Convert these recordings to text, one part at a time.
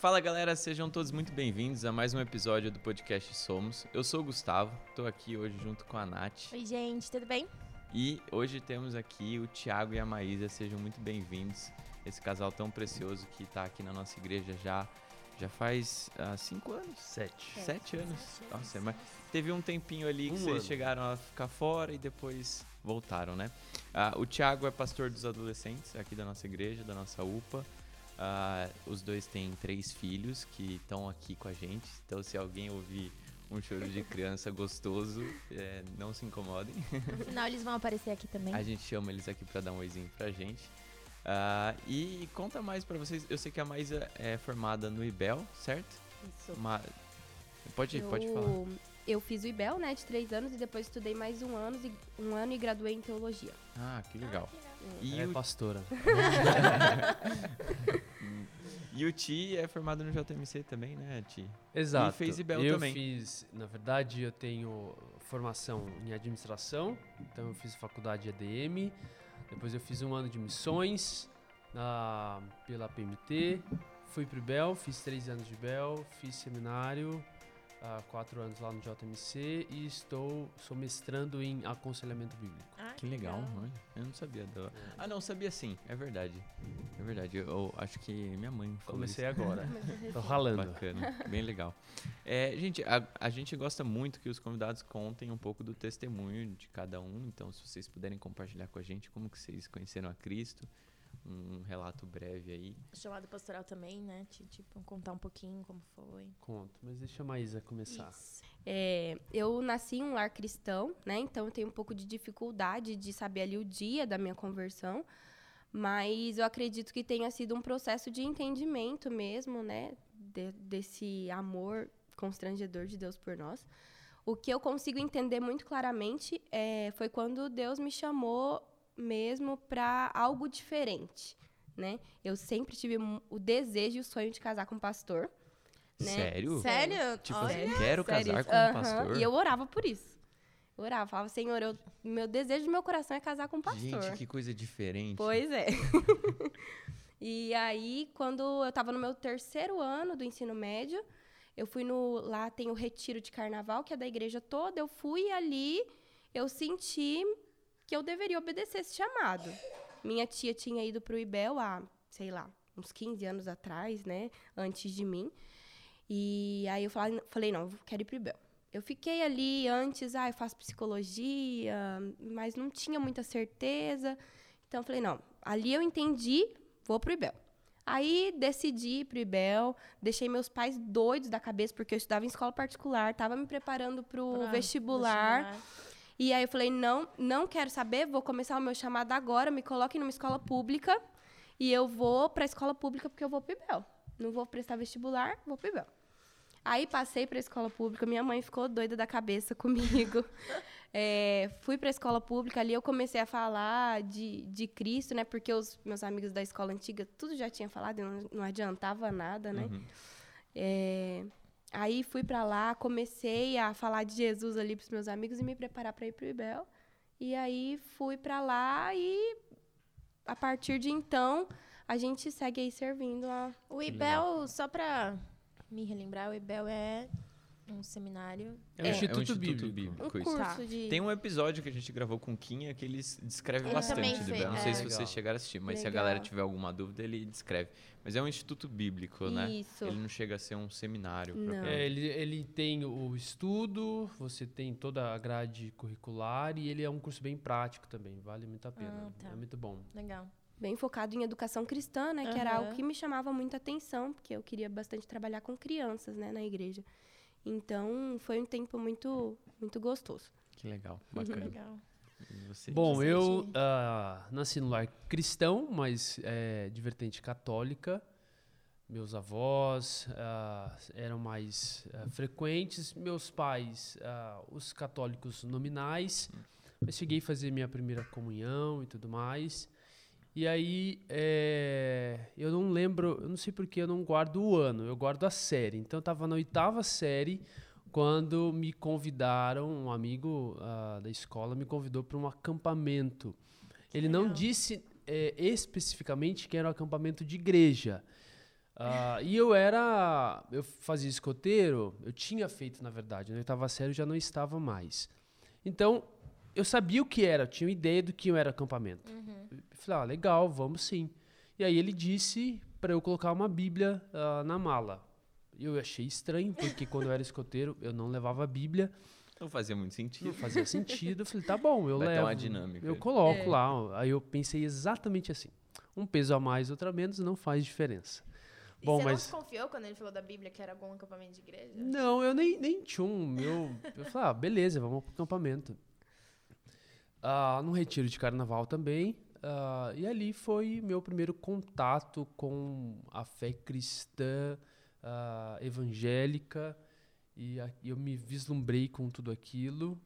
Fala galera, sejam todos muito bem-vindos a mais um episódio do podcast Somos. Eu sou o Gustavo, tô aqui hoje junto com a Nath. Oi gente, tudo bem? E hoje temos aqui o Thiago e a Maísa, sejam muito bem-vindos. Esse casal tão precioso que tá aqui na nossa igreja já faz 5 anos? 7. 7 anos. Nossa, mas teve um tempinho ali que vocês chegaram a ficar fora e depois voltaram, né? O Thiago é pastor dos adolescentes aqui da nossa igreja, da nossa UPA. Os dois têm 3 filhos que estão aqui com a gente. Então, se alguém ouvir um choro de criança gostoso, não se incomodem. No final, eles vão aparecer aqui também. A gente chama eles aqui para dar um oizinho pra gente. E conta mais pra vocês, eu sei que a Maísa é formada no Ibel, certo? Isso. Pode falar. Eu fiz o Ibel, né, de 3 anos e depois estudei mais um ano e graduei em Teologia. Ah, que legal. E ela é pastora. E o Ti é formado no JMC também, né, Ti? Exato. E fez Ibel também. Eu fiz, na verdade, eu tenho formação em administração, então eu fiz faculdade ADM. Depois eu fiz 1 ano de missões pela PMT, fui pro Ibel, fiz 3 anos de Ibel, fiz seminário, 4 anos lá no JMC e sou mestrando em aconselhamento bíblico. Ah, que legal, mãe. Eu não sabia. Não, sabia sim, é verdade. É verdade, eu acho que minha mãe falou isso. Comecei agora, tô ralando. Bacana, bem legal. Gente, a gente gosta muito que os convidados contem um pouco do testemunho de cada um, então se vocês puderem compartilhar com a gente como que vocês conheceram a Cristo, um relato breve aí. Chamado pastoral também, né? Tipo, contar um pouquinho como foi. Conto, mas deixa a Maísa começar. Eu nasci em um lar cristão, né? Então, eu tenho um pouco de dificuldade de saber ali o dia da minha conversão. Mas eu acredito que tenha sido um processo de entendimento mesmo, né? Desse amor constrangedor de Deus por nós. O que eu consigo entender muito claramente foi quando Deus me chamou mesmo para algo diferente, né? Eu sempre tive o desejo e o sonho de casar com um pastor. Né? Sério? Tipo, eu quero casar com um pastor. E eu orava por isso. Eu orava, falava, Senhor, meu desejo do meu coração é casar com um pastor. Gente, que coisa diferente. Pois é. E aí, quando eu estava no meu 3º ano do ensino médio, eu fui lá tem o retiro de carnaval, que é da igreja toda, eu fui ali, eu senti que eu deveria obedecer esse chamado. Minha tia tinha ido para o Ibel há, sei lá, uns 15 anos atrás, né? Antes de mim. E aí eu falei, não, quero ir para o Ibel. Eu fiquei ali antes, eu faço psicologia, mas não tinha muita certeza. Então, eu falei, não, ali eu entendi, vou para o Ibel. Aí, decidi ir para o Ibel, deixei meus pais doidos da cabeça, porque eu estudava em escola particular, estava me preparando para o vestibular. E aí eu falei, não quero saber, vou começar o meu chamado agora, me coloquem numa escola pública e eu vou para a escola pública porque eu vou pro Ibel. Não vou prestar vestibular, vou pro Ibel. Aí passei para a escola pública, minha mãe ficou doida da cabeça comigo. Fui para a escola pública, ali eu comecei a falar de Cristo, né? Porque os meus amigos da escola antiga, tudo já tinha falado, não adiantava nada, né? Uhum. Aí fui pra lá, comecei a falar de Jesus ali pros meus amigos e me preparar pra ir pro Ibel. E aí fui pra lá e a partir de então a gente segue aí servindo lá. O Ibel, só pra me relembrar, o Ibel é um seminário. É um instituto bíblico. Um curso Tem um episódio que a gente gravou com o Kim que ele descreve bastante do Ibel. Não sei se vocês chegaram a assistir, mas se a galera tiver alguma dúvida, ele descreve. Mas é um instituto bíblico, né? Isso. Ele não chega a ser um seminário. Ele tem o estudo, você tem toda a grade curricular e ele é um curso bem prático também. Vale muito a pena. É muito bom. Legal. Bem focado em educação cristã, né? Que era algo que me chamava muita atenção, porque eu queria bastante trabalhar com crianças, né? Na igreja. Então, foi um tempo muito, muito gostoso. Que legal, bacana. Legal. Bom, eu nasci no lar cristão, mas de vertente católica. Meus avós eram mais frequentes. Meus pais, os católicos nominais. Mas cheguei a fazer minha primeira comunhão e tudo mais. E aí, eu não lembro, eu não sei porque eu não guardo o ano, eu guardo a série. Então, eu estava na 8ª série quando me convidaram, um amigo da escola me convidou para um acampamento. Ele não disse especificamente que era um acampamento de igreja, E eu fazia escoteiro, eu tinha feito, na verdade, eu estava sério, já não estava mais. Então, eu sabia o que era, eu tinha uma ideia do que era acampamento. Uhum. Eu falei, ah, legal, vamos sim. E aí ele disse para eu colocar uma Bíblia na mala. E eu achei estranho, porque quando eu era escoteiro, eu não levava a Bíblia. Não fazia muito sentido. Não fazia sentido. Eu falei, tá bom, eu levo. Vai ter uma dinâmica. Eu coloco lá. Aí eu pensei exatamente assim. Um peso a mais, outro a menos, não faz diferença. E bom, você não se confiou quando ele falou da Bíblia que era algum acampamento de igreja? Não, eu nem tchum. Eu falei, ah, beleza, vamos pro acampamento. Num retiro de carnaval também. E ali foi meu primeiro contato com a fé cristã, evangélica. E eu me vislumbrei com tudo aquilo.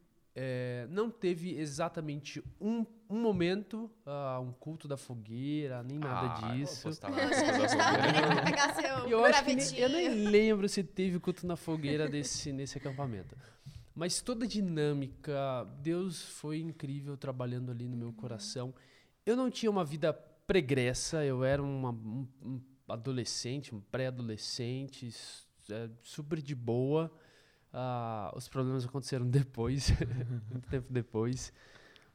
Não teve exatamente um momento, um culto da fogueira, nem nada disso. Eu nem lembro se teve culto na fogueira nesse acampamento. Mas toda a dinâmica, Deus foi incrível trabalhando ali no meu coração. Eu não tinha uma vida pregressa, eu era um adolescente, um pré-adolescente, super de boa. Os problemas aconteceram depois, muito tempo depois.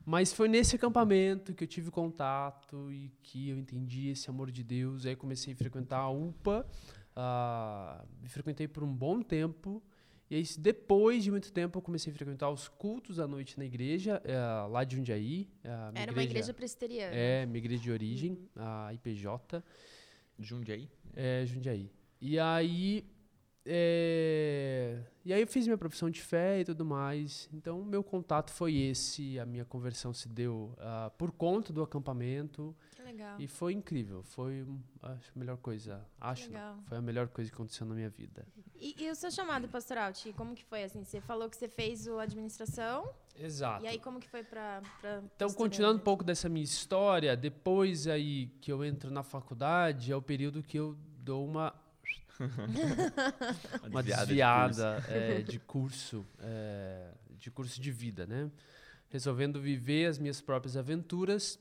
Mas foi nesse acampamento que eu tive contato e que eu entendi esse amor de Deus. Aí comecei a frequentar a UPA, frequentei por um bom tempo. E aí, depois de muito tempo, eu comecei a frequentar os cultos à noite na igreja, lá de Jundiaí. Uma igreja presbiteriana. Minha igreja de origem, a IPJ. Jundiaí? Jundiaí. E aí... E aí eu fiz minha profissão de fé e tudo mais. Então, meu contato foi esse. A minha conversão se deu por conta do acampamento. Que legal. E foi incrível. Foi a melhor coisa. Foi a melhor coisa que aconteceu na minha vida. E o seu chamado pastoral, Ti? Como que foi? Assim, você falou que você fez a administração. Exato. E aí, como que foi para Então, continuando um pouco dessa minha história, depois aí que eu entro na faculdade, é o período que eu dou uma desviada de curso de vida, né? Resolvendo viver as minhas próprias aventuras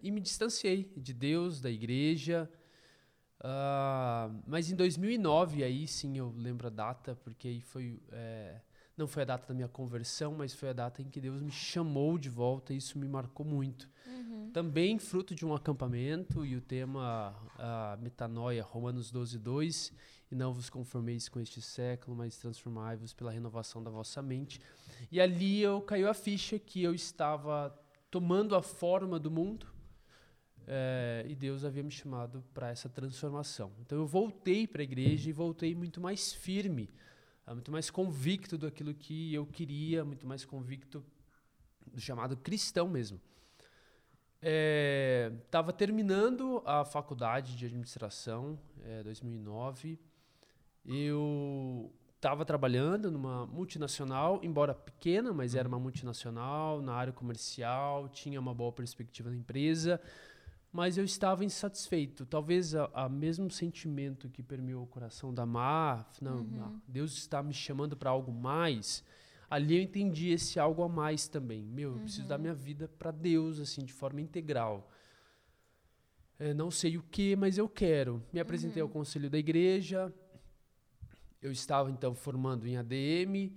e me distanciei de Deus, da igreja. Mas em 2009, aí sim eu lembro a data, porque aí foi não foi a data da minha conversão, mas foi a data em que Deus me chamou de volta e isso me marcou muito. Uhum. Também fruto de um acampamento e o tema metanoia, Romanos 12:2, e não vos conformeis com este século, mas transformai-vos pela renovação da vossa mente. E ali caiu a ficha que eu estava tomando a forma do mundo e Deus havia me chamado para essa transformação. Então eu voltei para a igreja e voltei muito mais firme, muito mais convicto daquilo que eu queria, muito mais convicto do chamado cristão mesmo. Estava terminando a faculdade de administração, 2009. Eu estava trabalhando numa multinacional, embora pequena, mas era uma multinacional, na área comercial, tinha uma boa perspectiva na empresa, mas eu estava insatisfeito. Talvez o mesmo sentimento que permeou o coração da Má, Deus está me chamando para algo mais. Ali eu entendi esse algo a mais também. Eu preciso dar minha vida para Deus, assim, de forma integral. Não sei o que, mas eu quero. Me apresentei ao conselho da igreja. Eu estava, então, formando em ADM.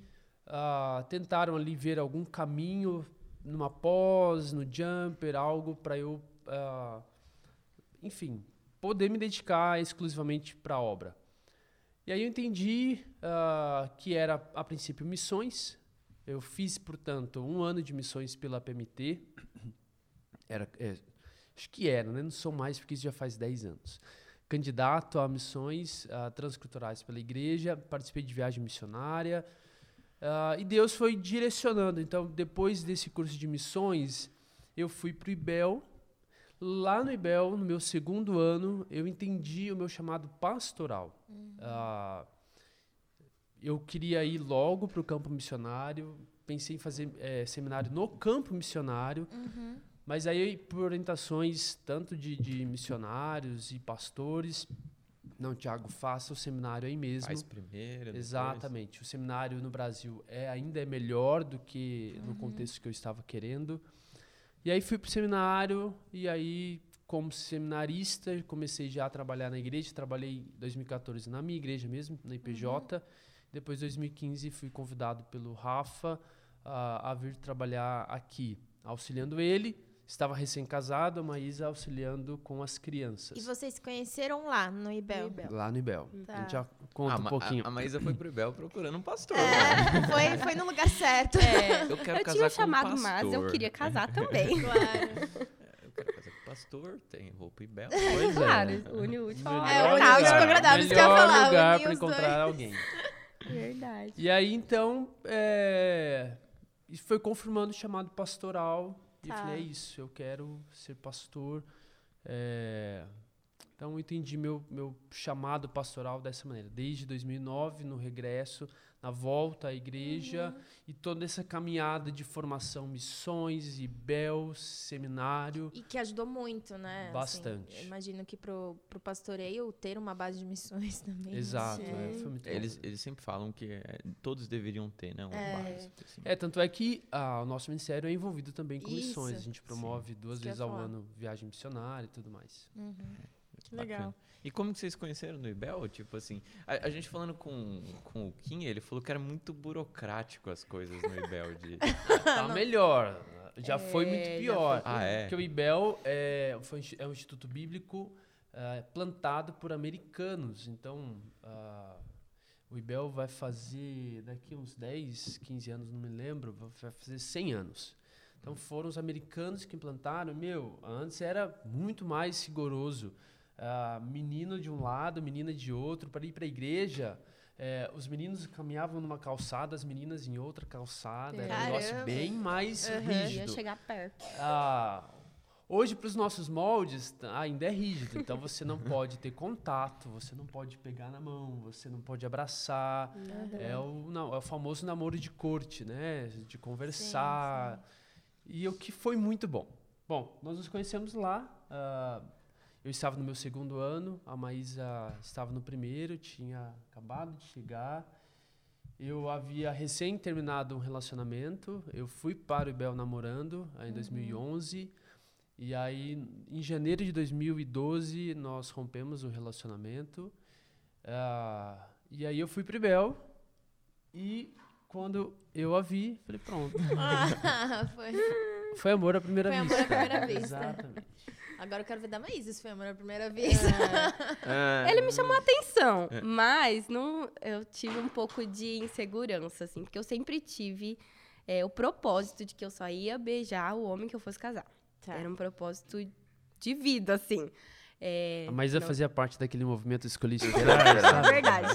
Tentaram ali ver algum caminho numa pós, no jumper, algo para eu... poder me dedicar exclusivamente para a obra. E aí eu entendi que era, a princípio, missões. Eu fiz, portanto, um ano de missões pela PMT. Acho que era, né? Não sou mais, porque isso já faz 10 anos. Candidato a missões transculturais pela igreja, participei de viagem missionária. E Deus foi direcionando. Então, depois desse curso de missões, eu fui para o Ibel. Lá no Ibel, no meu segundo ano, eu entendi o meu chamado pastoral. Eu queria ir logo para o campo missionário, pensei em fazer seminário no campo missionário, mas aí por orientações tanto de missionários e pastores, não, Thiago, faça o seminário aí mesmo. Faz primeiro. Exatamente. Depois. O seminário no Brasil ainda é melhor do que no contexto que eu estava querendo. E aí fui pro seminário, e aí como seminarista, comecei já a trabalhar na igreja, trabalhei em 2014 na minha igreja mesmo, na IPJ. Uhum. Depois, em 2015, fui convidado pelo Rafa a vir trabalhar aqui, auxiliando ele. Estava recém-casado, a Maísa auxiliando com as crianças. E vocês se conheceram lá, no Ibel? Lá no Ibel. Tá. A gente já conta um pouquinho. A Maísa foi pro Ibel procurando um pastor. É, foi no lugar certo. É. Eu casar tinha chamado, um mas eu queria casar também. Claro. Eu quero casar com o pastor, vou pro Ibel. Pois é. Claro, une o último. É, o náutico agradável, isso que eu ia falar. Lugar para encontrar alguém. Verdade. E aí, então, foi confirmando o chamado pastoral. E eu falei, é isso, eu quero ser pastor. Então, eu entendi meu chamado pastoral dessa maneira. Desde 2009, no regresso, na volta à igreja, e toda essa caminhada de formação, missões, Ibel, seminário. E que ajudou muito, né? Bastante. Assim, eu imagino que pro pastoreio ter uma base de missões também. Exato. Foi muito eles sempre falam que todos deveriam ter, né? Uma base. Assim. Tanto é que o nosso ministério é envolvido também com missões. A gente promove duas vezes ao ano viagem missionária e tudo mais. Uhum. Que legal. E como que vocês conheceram no Ibel? Tipo assim, a gente falando com o Kim, ele falou que era muito burocrático as coisas no Ibel. Tá melhor, já foi muito pior. Porque o Ibel é um instituto bíblico plantado por americanos. Então, o Ibel vai fazer, daqui uns 10, 15 anos, não me lembro, vai fazer 100 anos. Então, foram os americanos que implantaram. Antes era muito mais rigoroso. Menino de um lado, menina de outro, para ir para a igreja, os meninos caminhavam numa calçada, as meninas em outra calçada. Era um negócio bem mais rígido. Ia chegar perto. Hoje, para os nossos moldes, ainda é rígido. Então, você não pode ter contato, você não pode pegar na mão, você não pode abraçar. Uhum. É o famoso namoro de corte, né? De conversar. Sim. E o que foi muito bom. Bom, nós nos conhecemos lá. Eu estava no meu segundo ano, a Maísa estava no primeiro, tinha acabado de chegar. Eu havia recém terminado um relacionamento, eu fui para o Ibel namorando, em 2011. E aí, em janeiro de 2012, nós rompemos o relacionamento. E aí eu fui para o Ibel e quando eu a vi, falei, pronto. Foi amor à primeira vista. Foi amor à primeira vista. Exatamente. Agora eu quero ver da Maísa, isso foi amor à primeira vista. Ele me chamou a atenção, mas eu tive um pouco de insegurança, assim, porque eu sempre tive o propósito de que eu só ia beijar o homem que eu fosse casar. Tá. Era um propósito de vida, assim. A Maísa fazia parte daquele movimento Escolhi Esperar.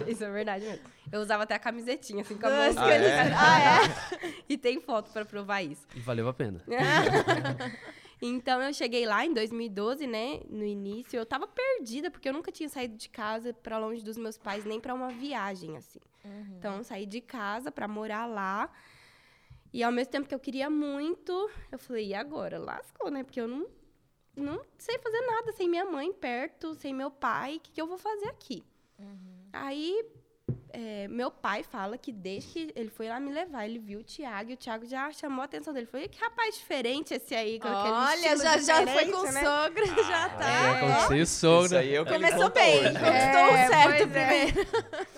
Isso é verdade mesmo. Eu usava até a camisetinha, assim, com a mão escolhida. E tem foto pra provar isso. E valeu a pena. Então, eu cheguei lá em 2012, né, no início. Eu tava perdida, porque eu nunca tinha saído de casa pra longe dos meus pais, nem pra uma viagem, assim. Uhum. Então, eu saí de casa pra morar lá. E ao mesmo tempo que eu queria muito, eu falei, e agora? Lascou, né? Porque eu não sei fazer nada sem minha mãe perto, sem meu pai. O que eu vou fazer aqui? Uhum. Aí, meu pai fala que desde que ele foi lá me levar, ele viu o Thiago, e o Thiago já chamou a atenção dele. Foi, que rapaz diferente esse aí. Com Olha, já foi com o sogro, né? Já tá. Aconteceu o sogro. Começou bem, conquistou certo primeiro.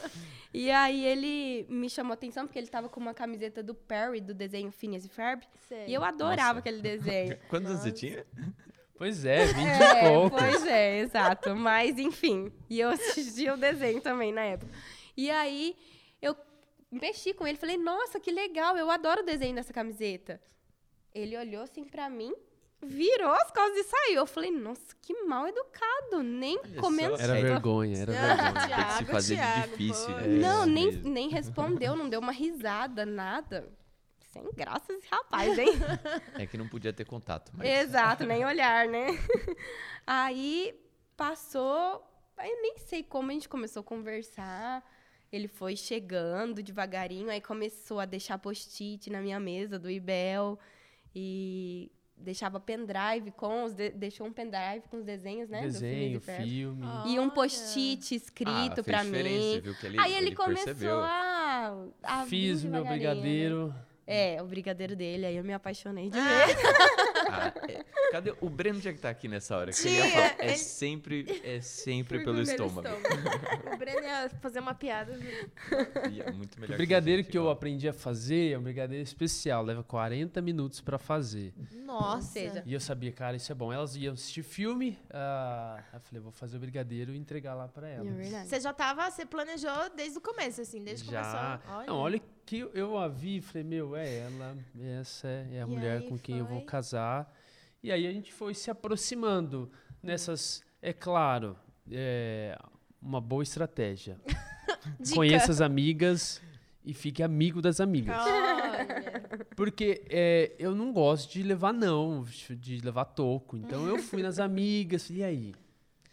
E aí ele me chamou a atenção porque ele tava com uma camiseta do Perry, do desenho Phineas e Ferb. Sei. E eu adorava aquele desenho. Quantos anos você tinha? Pois é, 20 e poucos. Pois é, exato. Mas, enfim. E eu assistia o desenho também na época. E aí eu mexi com ele, falei, nossa, que legal, eu adoro o desenho dessa camiseta. Ele olhou assim pra mim, virou as costas e saiu. Eu falei, nossa, que mal educado, nem comentou. Era vergonha. Thiago, tem que se fazer de difícil. Né? Não, nem respondeu, não deu uma risada, nada. Sem graça esse rapaz, hein? É que não podia ter contato. Mas... Exato, nem olhar, né? Aí passou, eu nem sei como a gente começou a conversar. Ele foi chegando devagarinho, aí começou a deixar post-it na minha mesa do Ibel e... Deixava pendrive deixou um pendrive com os desenhos, né? Desenho, do filme. E um post-it escrito pra mim. Viu, que aí ele começou percebeu. Fiz o meu brigadeiro. Né? O brigadeiro dele. Aí eu me apaixonei de ver. Ah, cadê? O Breno já que tá aqui nessa hora. Que ele fala, é sempre pelo estômago. O Breno ia fazer uma piada. É muito melhor. O brigadeiro que eu aprendi a fazer é um brigadeiro especial. Leva 40 minutos pra fazer. Nossa. E eu sabia, cara, isso é bom. Elas iam assistir filme. Eu falei, vou fazer o brigadeiro e entregar lá pra elas. É verdade. Você já tava, você planejou desde o começo, assim, desde que começou. Olha. Não, olha que eu a vi e falei, meu, é ela, essa é a mulher com quem eu vou casar. E aí a gente foi se aproximando nessas, é claro, uma boa estratégia. Conheça as amigas e fique amigo das amigas. Porque eu não gosto de levar não, de levar toco. Então eu fui nas amigas, e aí?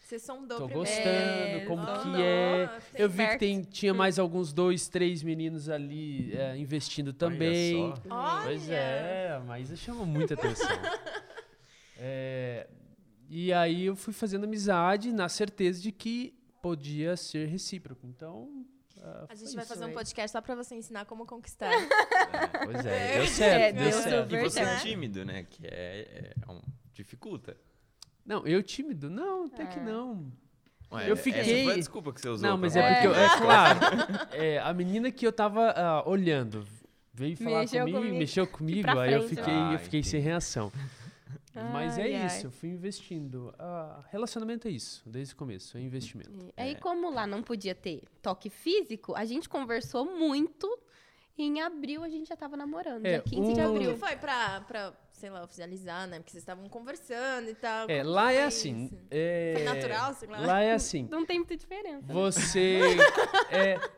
Você sondou primeiro. Tô gostando, como que é. Eu vi que tinha mais alguns 2, 3 meninos ali investindo também. Olha só. Olha. Pois é, a Maísa chamou muita atenção. E aí eu fui fazendo amizade na certeza de que podia ser recíproco. Então... a gente vai fazer um podcast só pra você ensinar como conquistar. Pois é, deu certo. Deu certo. E você tímido, né? Que dificulta. Não, eu tímido? Não, até que não. Ué, eu fiquei... Essa foi a desculpa que você usou. Não, mas é porque... Eu, claro, a menina que eu tava olhando veio falar comigo, mexeu comigo, aí eu fiquei, sem reação. Mas isso, eu fui investindo. Relacionamento é isso, desde o começo, é investimento. Aí como lá não podia ter toque físico, a gente conversou muito e em abril a gente já tava namorando, dia 15 de abril. O que foi pra sei lá, oficializar, né? Porque vocês estavam conversando e tal. Lá é assim. Foi natural, sei lá. Lá é assim. Não tem muita diferença.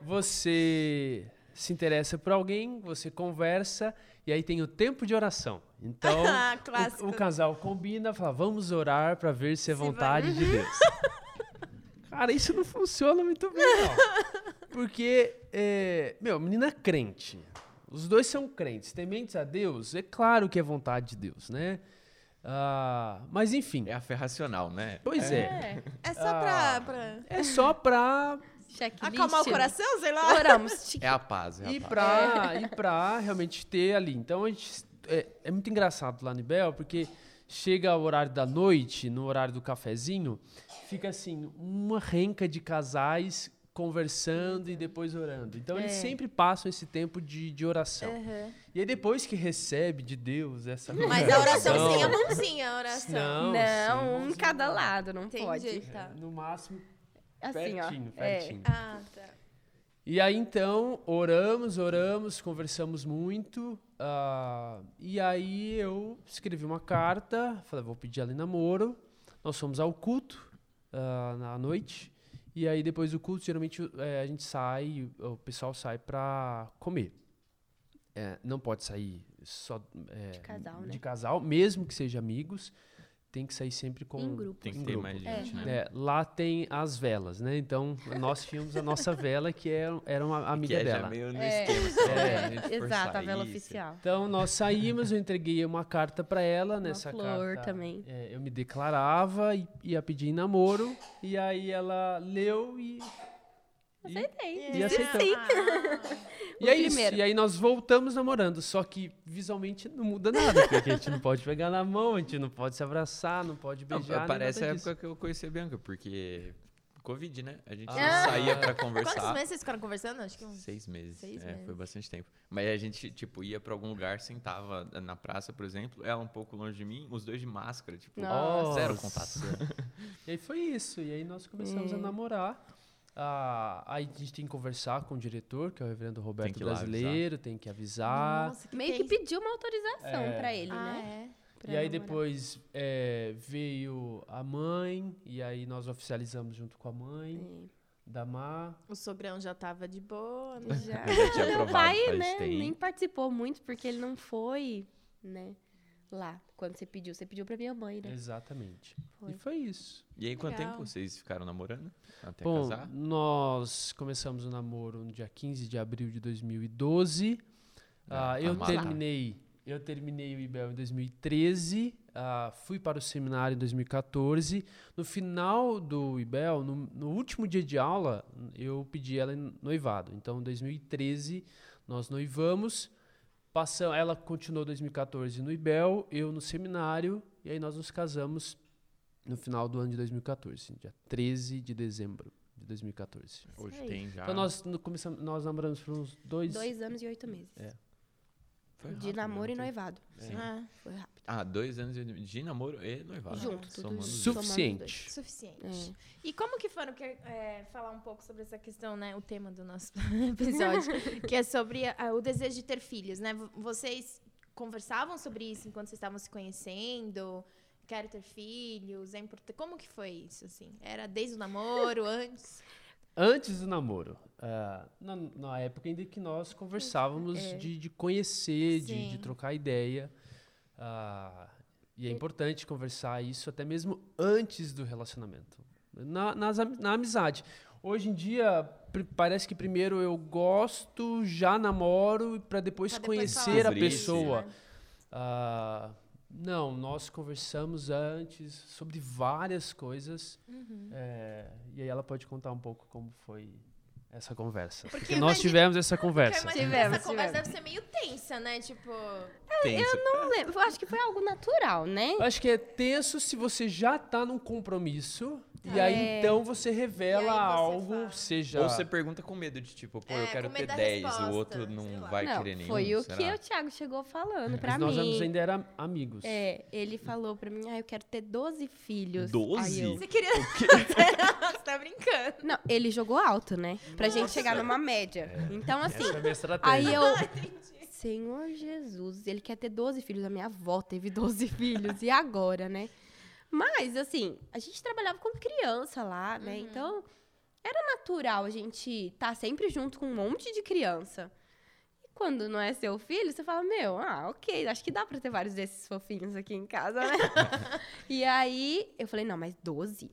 Você se interessa por alguém, você conversa, e aí tem o tempo de oração. Então, o casal combina, fala, vamos orar pra ver se é vontade de Deus. Cara, isso não funciona muito bem, não. Porque, a menina é crente. Os dois são crentes, tementes a Deus, é claro que é vontade de Deus, né? Mas enfim. É a fé racional, né? Pois é. É só pra acalmar o coração, sei lá. Oramos. É a paz, é a paz. E pra realmente ter ali. Então a gente, é muito engraçado lá no Ibel, porque chega ao horário da noite, no horário do cafezinho, fica assim, uma renca de casais conversando e depois orando. Então, eles sempre passam esse tempo de oração. Uhum. E aí, depois que recebe de Deus essa oração... Mas a oração sem a mãozinha, a oração. Não, um cada lado, não pode. Tá. No máximo, assim, pertinho. E aí, então, oramos, conversamos muito. E aí, eu escrevi uma carta, falei, vou pedir ela em namoro. Nós fomos ao culto, na noite. E aí, depois do culto, geralmente a gente sai, o pessoal sai pra comer. Não pode sair só de casal, mesmo que seja amigos. Tem que sair sempre em grupo. Tem que ter grupo. Mais gente, né? Lá tem as velas, né? Então, nós tínhamos a nossa vela, que era uma amiga dela. Já meio no esquema. Exato, a vela oficial. Então, nós saímos, eu entreguei uma carta pra ela. Uma flor também. Eu me declarava, ia pedir em namoro, e aí ela leu e... Aceitei. E aceitou. E é isso. E aí nós voltamos namorando. Só que visualmente não muda nada. Porque a gente não pode pegar na mão, a gente não pode se abraçar, não pode beijar. Não, parece a época que eu conheci a Bianca, porque... Covid, né? A gente não saía pra conversar. Quantos meses vocês ficaram conversando? Acho que uns 6 meses. 6 meses. Foi bastante tempo. Mas a gente, tipo, ia pra algum lugar, sentava na praça, por exemplo, ela um pouco longe de mim, os dois de máscara, tipo, zero contato. E aí foi isso. E aí nós começamos a namorar. Aí a gente tem que conversar com o diretor, que é o Reverendo Roberto brasileiro, tem que avisar. Nossa, que pediu uma autorização pra ele, né? Pra namorar. Aí depois veio a mãe, e aí nós oficializamos junto com a mãe, Damares. O sogrão já tava de boa, né? Já. Meu pai, né, nem participou muito, porque ele não foi, né? Lá, quando você pediu pra minha mãe, né? Exatamente. E foi isso. E aí, quanto tempo vocês ficaram namorando até casar? Nós começamos o namoro no dia 15 de abril de 2012. Eu terminei o Ibel em 2013, fui para o seminário em 2014. No final do Ibel, no último dia de aula, eu pedi ela em noivado. Então, em 2013, nós noivamos. Ela continuou 2014 no Ibel, eu no seminário, e aí nós nos casamos no final do ano de 2014, dia 13 de dezembro de 2014. Hoje tem já. Então nós namoramos por uns 2 anos e 8 meses. É. Foi de namoro mesmo, e noivado. É. Ah, foi rápido. Ah, 2 anos de namoro e noivado. Junto, tudo suficiente. Suficiente. É. E como que foram, falar um pouco sobre essa questão, né? O tema do nosso episódio, que é sobre o desejo de ter filhos, né? Vocês conversavam sobre isso enquanto vocês estavam se conhecendo? Quero ter filhos, é importante. Como que foi isso, assim? Era desde o namoro, antes? Antes do namoro, na época ainda que nós conversávamos de conhecer, de trocar ideia, e é importante conversar isso até mesmo antes do relacionamento, na amizade. Hoje em dia, parece que primeiro eu gosto, já namoro, para depois conhecer a pessoa. Não, nós conversamos antes sobre várias coisas. Uhum. E aí ela pode contar um pouco como foi essa conversa. Porque nós tivemos essa conversa. Essa conversa deve ser meio tensa, né? Tipo... Eu não lembro. Eu acho que foi algo natural, né? Eu acho que é tenso se você já tá num compromisso. E aí, então, você revela algo, fala. Ou você pergunta com medo de tipo, pô, eu quero ter 10, resposta, o outro não vai querer nenhum. Foi o que o Thiago chegou falando pra mim. Nós ainda éramos amigos. É, ele falou pra mim, eu quero ter 12 filhos. 12? Você queria... Você tá brincando. Não, ele jogou alto, né? Pra gente chegar numa média. Então, assim... Essa é a minha estratégia. Aí eu... Senhor Jesus, ele quer ter 12 filhos. A minha avó teve 12 filhos. E agora, né? Mas, assim, a gente trabalhava com criança lá, né? Uhum. Então, era natural a gente estar sempre junto com um monte de criança. E quando não é seu filho, você fala, ok, acho que dá pra ter vários desses fofinhos aqui em casa, né? E aí, eu falei, não, mas 12?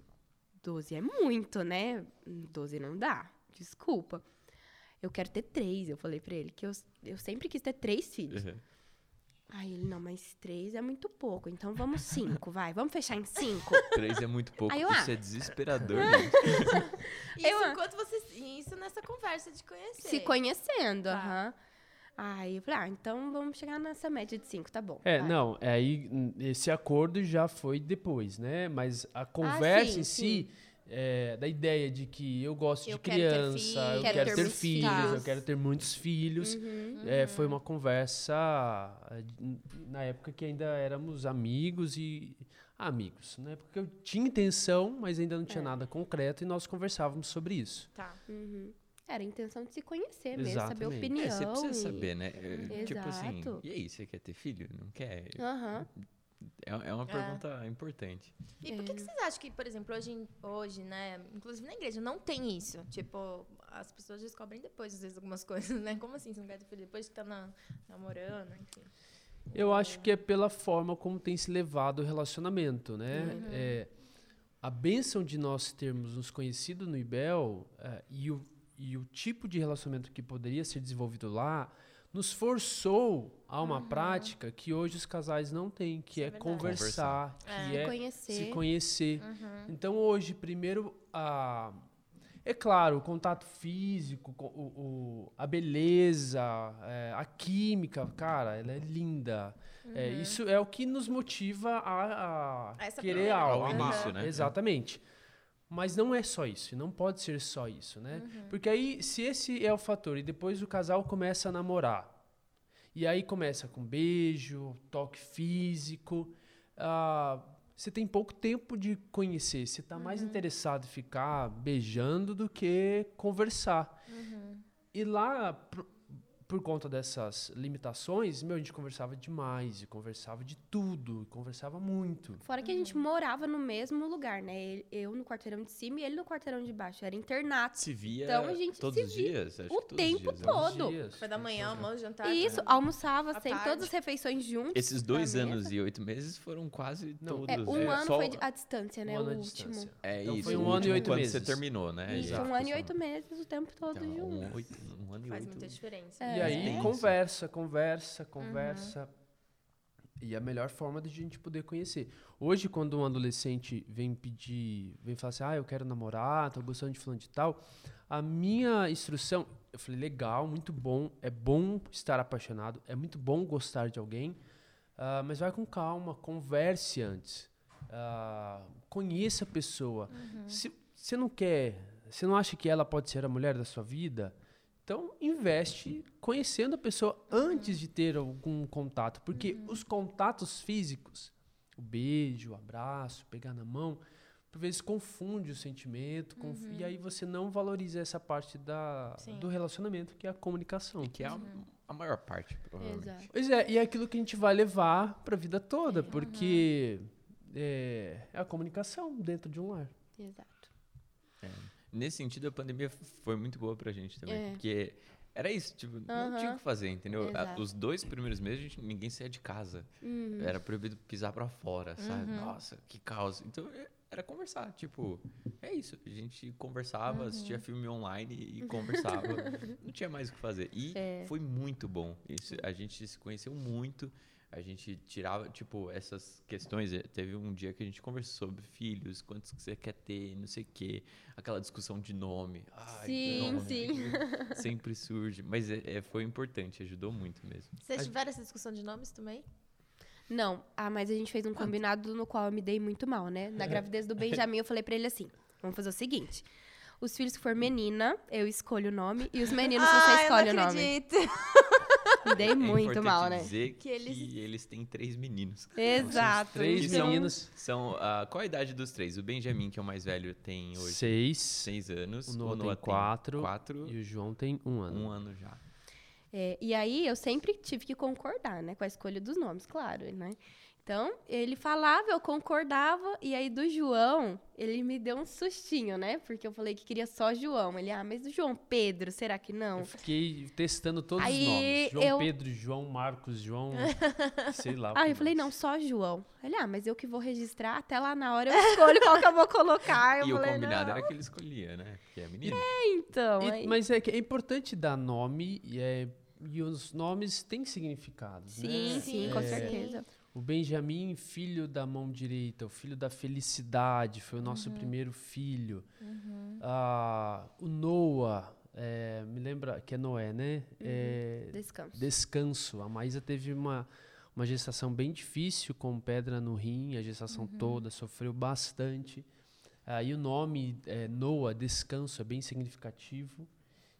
12 é muito, né? 12 não dá, desculpa. Eu quero ter 3, eu falei pra ele, que eu sempre quis ter 3 filhos. Uhum. Aí ele, não, mas 3 é muito pouco, então vamos 5, vai, vamos fechar em 5. 3 é muito pouco, isso é desesperador, gente. Enquanto vocês... Isso nessa conversa de conhecer. Se conhecendo, aham. Aí eu falei, então vamos chegar nessa média de 5, tá bom. Aí esse acordo já foi depois, né? Mas a conversa em si... da ideia de que eu gosto de criança, eu quero ter filhos, eu quero ter muitos filhos. Uhum, foi uma conversa na época que ainda éramos amigos, né? Porque eu tinha intenção, mas ainda não tinha nada concreto e nós conversávamos sobre isso. Tá. Uhum. Era a intenção de se conhecer mesmo, saber a opinião. Você precisa saber, né? Tipo assim, e aí, você quer ter filho? Não quer? Aham. Uhum. É uma pergunta importante. E por que vocês acham que, por exemplo, hoje, né, inclusive na igreja, não tem isso? Tipo, as pessoas descobrem depois, às vezes, algumas coisas, né? Como assim, você não quer ter filho depois que tá namorando, enfim? Eu acho que é pela forma como tem se levado o relacionamento, né? Uhum. A bênção de nós termos nos conhecido no Ibel e o tipo de relacionamento que poderia ser desenvolvido lá nos forçou a uma prática que hoje os casais não têm, que é conversar, que se conhecer. Uhum. Então, hoje, primeiro, é claro, o contato físico, a beleza, a química, cara, ela é linda. Uhum. Isso é o que nos motiva a querer algo. Início, né? Exatamente. Mas não é só isso, não pode ser só isso, né? Uhum. Porque aí, se esse é o fator, e depois o casal começa a namorar, e aí começa com beijo, toque físico, você tem pouco tempo de conhecer, você está mais interessado em ficar beijando do que conversar. Uhum. E lá, por conta dessas limitações, a gente conversava demais, conversava de tudo, conversava muito. Fora que a gente morava no mesmo lugar, né? Eu no quarteirão de cima e ele no quarteirão de baixo. Era internato. Se via então, a gente todos os dias? O tempo todo. Foi da manhã, almoço, jantar. Isso, almoçava sempre, todas as refeições juntos. Esses 2 anos e 8 meses foram quase todos. Um ano foi a distância, né? O último. Foi 1 ano e 8 meses. Quando você terminou, né? Isso, 1 ano e 8 meses, o tempo todo juntos. Faz muita diferença. E aí, conversa. E a melhor forma de a gente poder conhecer. Hoje, quando um adolescente vem falar assim, eu quero namorar, tô gostando de fulano de tal, a minha instrução, Eu falei, legal, muito bom. É bom estar apaixonado. É muito bom gostar de alguém. Mas vai com calma. Converse antes. Conheça a pessoa. Uhum. Se você não quer... Você não acha que ela pode ser a mulher da sua vida? Então, investe conhecendo a pessoa antes de ter algum contato. Porque os contatos físicos, o beijo, o abraço, pegar na mão, por vezes confunde o sentimento. E aí você não valoriza essa parte do relacionamento, que é a comunicação. E que é a maior parte, provavelmente. Exato. Pois é, e é aquilo que a gente vai levar para a vida toda. Porque é a comunicação dentro de um lar. Exato. É. Nesse sentido, a pandemia foi muito boa pra gente também, porque era isso, tipo, não tinha o que fazer, entendeu? Exato. Os 2 primeiros meses, ninguém saía de casa, era proibido pisar pra fora, sabe? Nossa, que caos. Então, era conversar, tipo, é isso, a gente conversava, assistia filme online e conversava, não tinha mais o que fazer. E foi muito bom, isso, a gente se conheceu muito, a gente tirava, tipo, essas questões. Teve um dia que a gente conversou sobre filhos, quantos que você quer ter, não sei o quê. Aquela discussão de nome. Sim. Sempre surge. Mas foi importante, ajudou muito mesmo. Vocês tiveram essa discussão de nomes também? Não. Mas a gente fez um combinado no qual eu me dei muito mal, né? Na gravidez do Benjamim, eu falei pra ele assim, vamos fazer o seguinte... Os filhos que for menina, eu escolho o nome. E os meninos, você escolhe o nome. Me dei muito mal, né? Dizer que eles têm 3 meninos. Exato. Então, 3 meninos. Qual a idade dos 3? O Benjamim, que é o mais velho, tem hoje 6 anos. O Noah tem 4. E o João tem 1 ano. 1 ano já. E aí, eu sempre tive que concordar, né? Com a escolha dos nomes, claro, né? Então, ele falava, eu concordava, e aí do João, ele me deu um sustinho, né? Porque eu falei que queria só João. Ele, mas do João Pedro, será que não? Eu fiquei testando todos os nomes. João Pedro, João Marcos, João... sei lá. Eu falei, não, só João. Ele, mas eu que vou registrar, até lá na hora eu escolho qual que eu vou colocar. E o combinado era que ele escolhia, né? Porque é menino. Então... Mas é importante dar nome, e os nomes têm significados, né? Sim, com certeza. O Benjamim, filho da mão direita, o filho da felicidade, foi o nosso primeiro filho. O Noah, me lembra que é Noé, né? Descanso. A Maísa teve uma gestação bem difícil, com pedra no rim, a gestação toda, sofreu bastante. E o nome Noah, descanso, é bem significativo.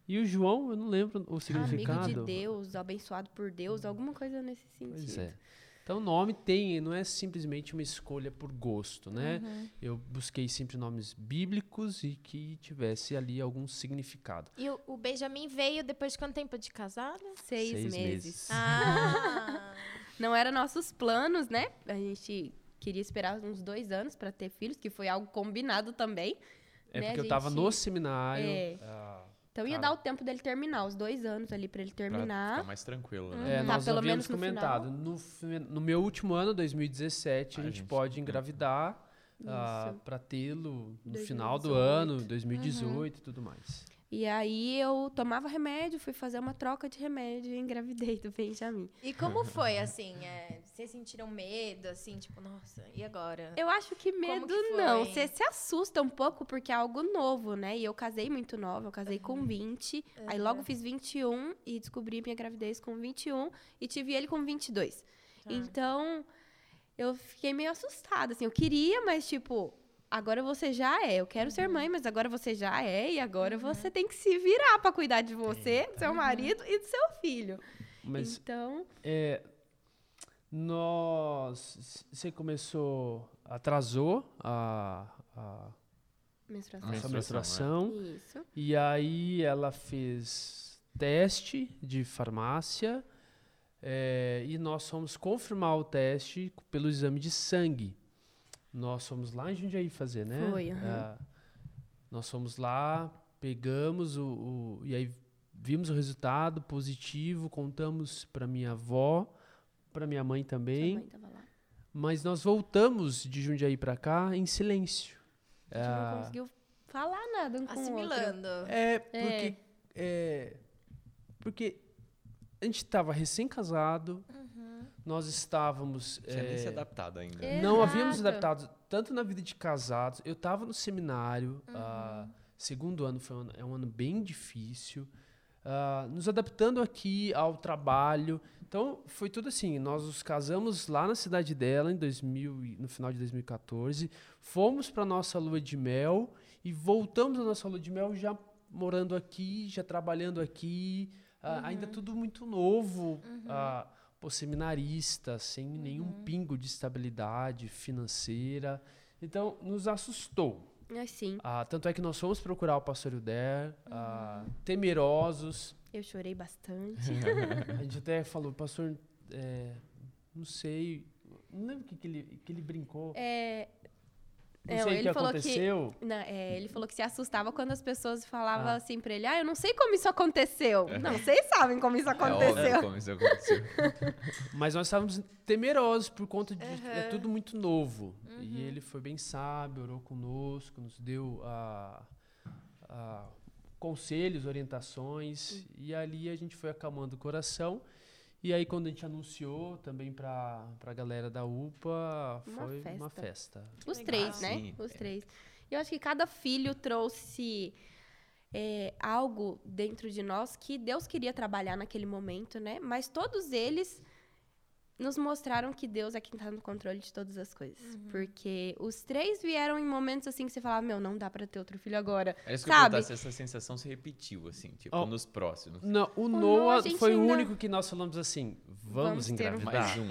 E o João, eu não lembro o significado. Amigo de Deus, abençoado por Deus, alguma coisa nesse sentido. Pois é. Então, o nome não é simplesmente uma escolha por gosto, né? Eu busquei sempre nomes bíblicos e que tivesse ali algum significado. E o Benjamim veio depois de quanto tempo de casada? 6 meses. Não eram nossos planos, né? A gente queria esperar uns 2 anos para ter filhos, que foi algo combinado também. Porque eu estava no seminário... Então, ia dar o tempo dele terminar, os 2 anos ali para ele terminar. Pra ficar mais tranquilo, né? Nós pelo havíamos menos comentado. No meu último ano, 2017, a gente pode engravidar para tê-lo no 2018. Final do ano, 2018 e tudo mais. E aí, eu tomava remédio, fui fazer uma troca de remédio e engravidei do Benjamim. E como foi, assim? Vocês sentiram medo, assim? Tipo, nossa, e agora? Eu acho que medo que não. Você se assusta um pouco porque é algo novo, né? E eu casei muito nova, eu casei com 20. Aí, logo fiz 21 e descobri minha gravidez com 21. E tive ele com 22. Então, eu fiquei meio assustada, assim. Eu queria, mas, tipo... Agora você já é. Eu quero ser mãe, mas agora você já é. E agora você tem que se virar para cuidar de você, do seu marido e do seu filho. Mas então... Você começou... Atrasou a menstruação. Isso. E aí ela fez teste de farmácia. E nós fomos confirmar o teste pelo exame de sangue. Nós fomos lá em Jundiaí fazer, né? Foi, nós fomos lá, pegamos e aí vimos o resultado positivo, contamos para minha avó, para minha mãe também. Minha mãe tava lá. Mas nós voltamos de Jundiaí para cá em silêncio. A gente não conseguiu falar nada um com o outro. Assimilando. Porque a gente estava recém-casado. Nós estávamos... Não tinha nem se adaptado ainda. Exato. Não havíamos adaptado tanto na vida de casados. Eu estava no seminário. Segundo ano é um ano bem difícil. nos adaptando aqui ao trabalho. Então, foi tudo assim. Nós nos casamos lá na cidade dela, no final de 2014. Fomos para a nossa lua de mel e voltamos à nossa lua de mel já morando aqui, já trabalhando aqui. Ainda tudo muito novo. Seminarista, sem nenhum pingo de estabilidade financeira. Então, nos assustou. Assim. Tanto é que nós fomos procurar o pastor Hilder, temerosos. Eu chorei bastante. A gente até falou, pastor, não sei, não lembro que ele brincou. Não sei o que aconteceu. Ele falou que se assustava quando as pessoas falavam assim pra ele, eu não sei como isso aconteceu. Não, vocês sabem como isso aconteceu. É óbvio como isso aconteceu. Mas nós estávamos temerosos por conta de tudo muito novo. E ele foi bem sábio, orou conosco, nos deu conselhos, orientações. E ali a gente foi acalmando o coração. E aí, quando a gente anunciou também pra galera da UPA, foi uma festa. Os três, né? Sim, os três. E eu acho que cada filho trouxe algo dentro de nós que Deus queria trabalhar naquele momento, né? Mas todos eles nos mostraram que Deus é quem tá no controle de todas as coisas. Porque os três vieram em momentos assim que você falava, não dá pra ter outro filho agora. É isso que eu perguntasse, essa sensação se repetiu, assim, tipo, nos próximos. Não, o Noah foi o único que nós falamos assim, vamos engravidar. Mais um.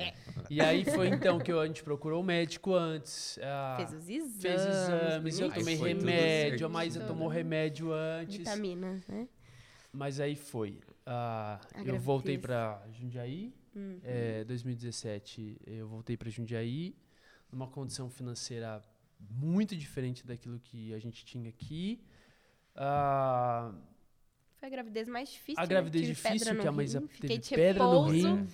E aí foi então que a gente procurou o médico antes. Fez os exames, eu tomei remédio, a Maísa tomou remédio antes. Vitamina, né? Mas aí foi. Eu voltei pra Jundiaí. 2017 eu voltei para Jundiaí numa condição financeira muito diferente daquilo que a gente tinha aqui. Foi a gravidez mais difícil. A gravidez difícil que a Maísa teve pedra no rim.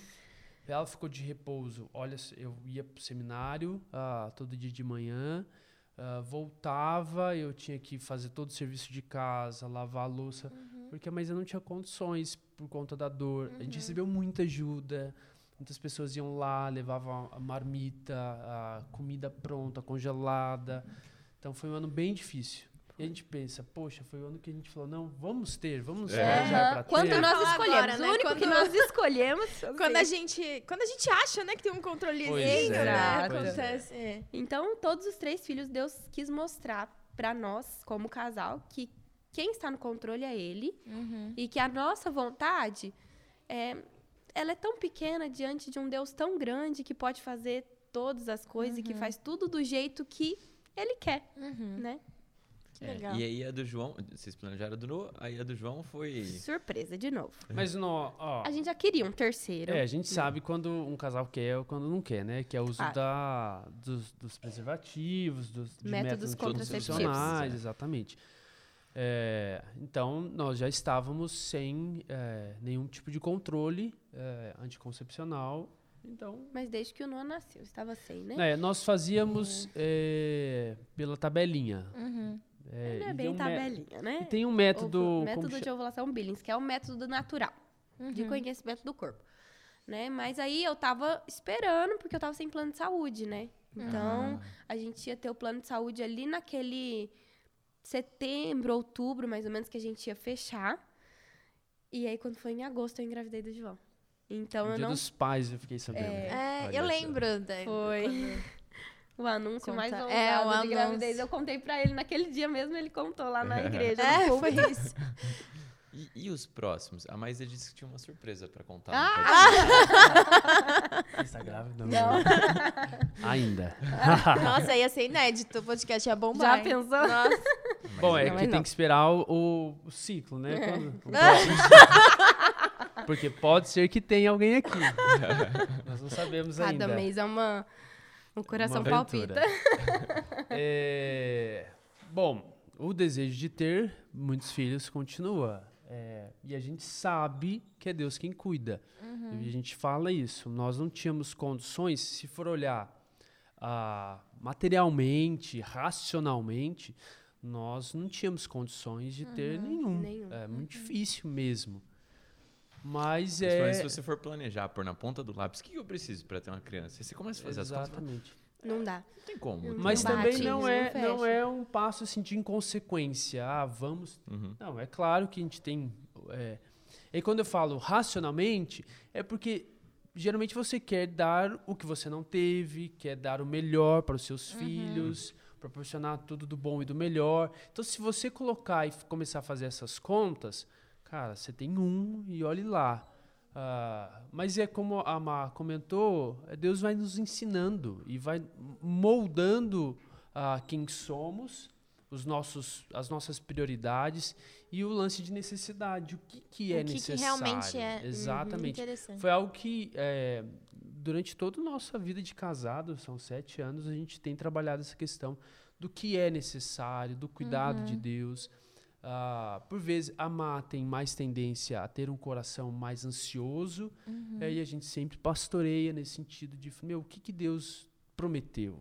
Ela ficou de repouso. Olha, eu ia pro seminário todo dia de manhã, voltava, eu tinha que fazer todo o serviço de casa, lavar a louça, porque a Maísa não tinha condições por conta da dor. A gente recebeu muita ajuda, muitas pessoas iam lá, levavam a marmita, a comida pronta, congelada. Então foi um ano bem difícil. E a gente pensa, poxa, foi o ano que a gente falou, não, vamos viajar pra ter. Quando nós escolhemos, agora, né? O único que nós escolhemos. Quando a gente acha, né, que tem um controlezinho, né? Acontece. Então, todos os três filhos, Deus quis mostrar pra nós, como casal, que quem está no controle é Ele. E que a nossa vontade, ela é tão pequena diante de um Deus tão grande que pode fazer todas as coisas e que faz tudo do jeito que Ele quer, né? Legal. E aí a do João, vocês planejaram do Noah, aí a do João foi... surpresa de novo. Mas a gente já queria um terceiro. A gente sabe quando um casal quer ou quando não quer, né? Que é o uso dos preservativos, de métodos contracepcionais, exatamente. Então, nós já estávamos sem nenhum tipo de controle anticoncepcional. Então, mas desde que o Noah nasceu, estava sem, né? Nós fazíamos pela tabelinha. Não é bem tabelinha, né? E tem um método de ovulação Billings, que é o método natural, de conhecimento do corpo. Né? Mas aí eu estava esperando, porque eu estava sem plano de saúde, né? Então, a gente ia ter o plano de saúde ali naquele setembro, outubro, mais ou menos, que a gente ia fechar. E aí, quando foi em agosto, eu engravidei do João. Então, no dia dos pais eu fiquei sabendo. Eu lembro. Foi o anúncio mais ousado de gravidez. Eu contei pra ele naquele dia mesmo, ele contou lá na igreja. Foi isso. E os próximos? A Maísa disse que tinha uma surpresa pra contar. Está grávida? Não. Ainda. Nossa, ia ser inédito. O podcast ia bombar. Já pensou? Nossa. Bom, tem que esperar o ciclo, né? Porque pode ser que tenha alguém aqui. Nós não sabemos ainda. Cada mês é um coração palpita. Bom, o desejo de ter muitos filhos continua. E a gente sabe que é Deus quem cuida. E a gente fala isso. Nós não tínhamos condições, se for olhar materialmente, racionalmente, nós não tínhamos condições de ter nenhum. É muito difícil mesmo. Mas se você for planejar, pôr na ponta do lápis, o que eu preciso para ter uma criança? Você começa a fazer as contas. Exatamente. Não dá. Não tem como. Mas também não é um passo assim, de inconsequência. Vamos... Não, é claro que a gente tem E quando eu falo racionalmente, é porque geralmente você quer dar o que você não teve, quer dar o melhor para os seus filhos, proporcionar tudo do bom e do melhor. Então, se você colocar e começar a fazer essas contas, cara, você tem um e olhe lá. Mas é como a Má comentou, Deus vai nos ensinando e vai moldando quem somos, as nossas prioridades e o lance de necessidade. O que é necessário? O que realmente é. Exatamente. Foi algo que, durante toda a nossa vida de casado, são 7 anos, a gente tem trabalhado essa questão do que é necessário, do cuidado de Deus. Por vezes, a Má tem mais tendência a ter um coração mais ansioso, e a gente sempre pastoreia nesse sentido de, o que Deus prometeu?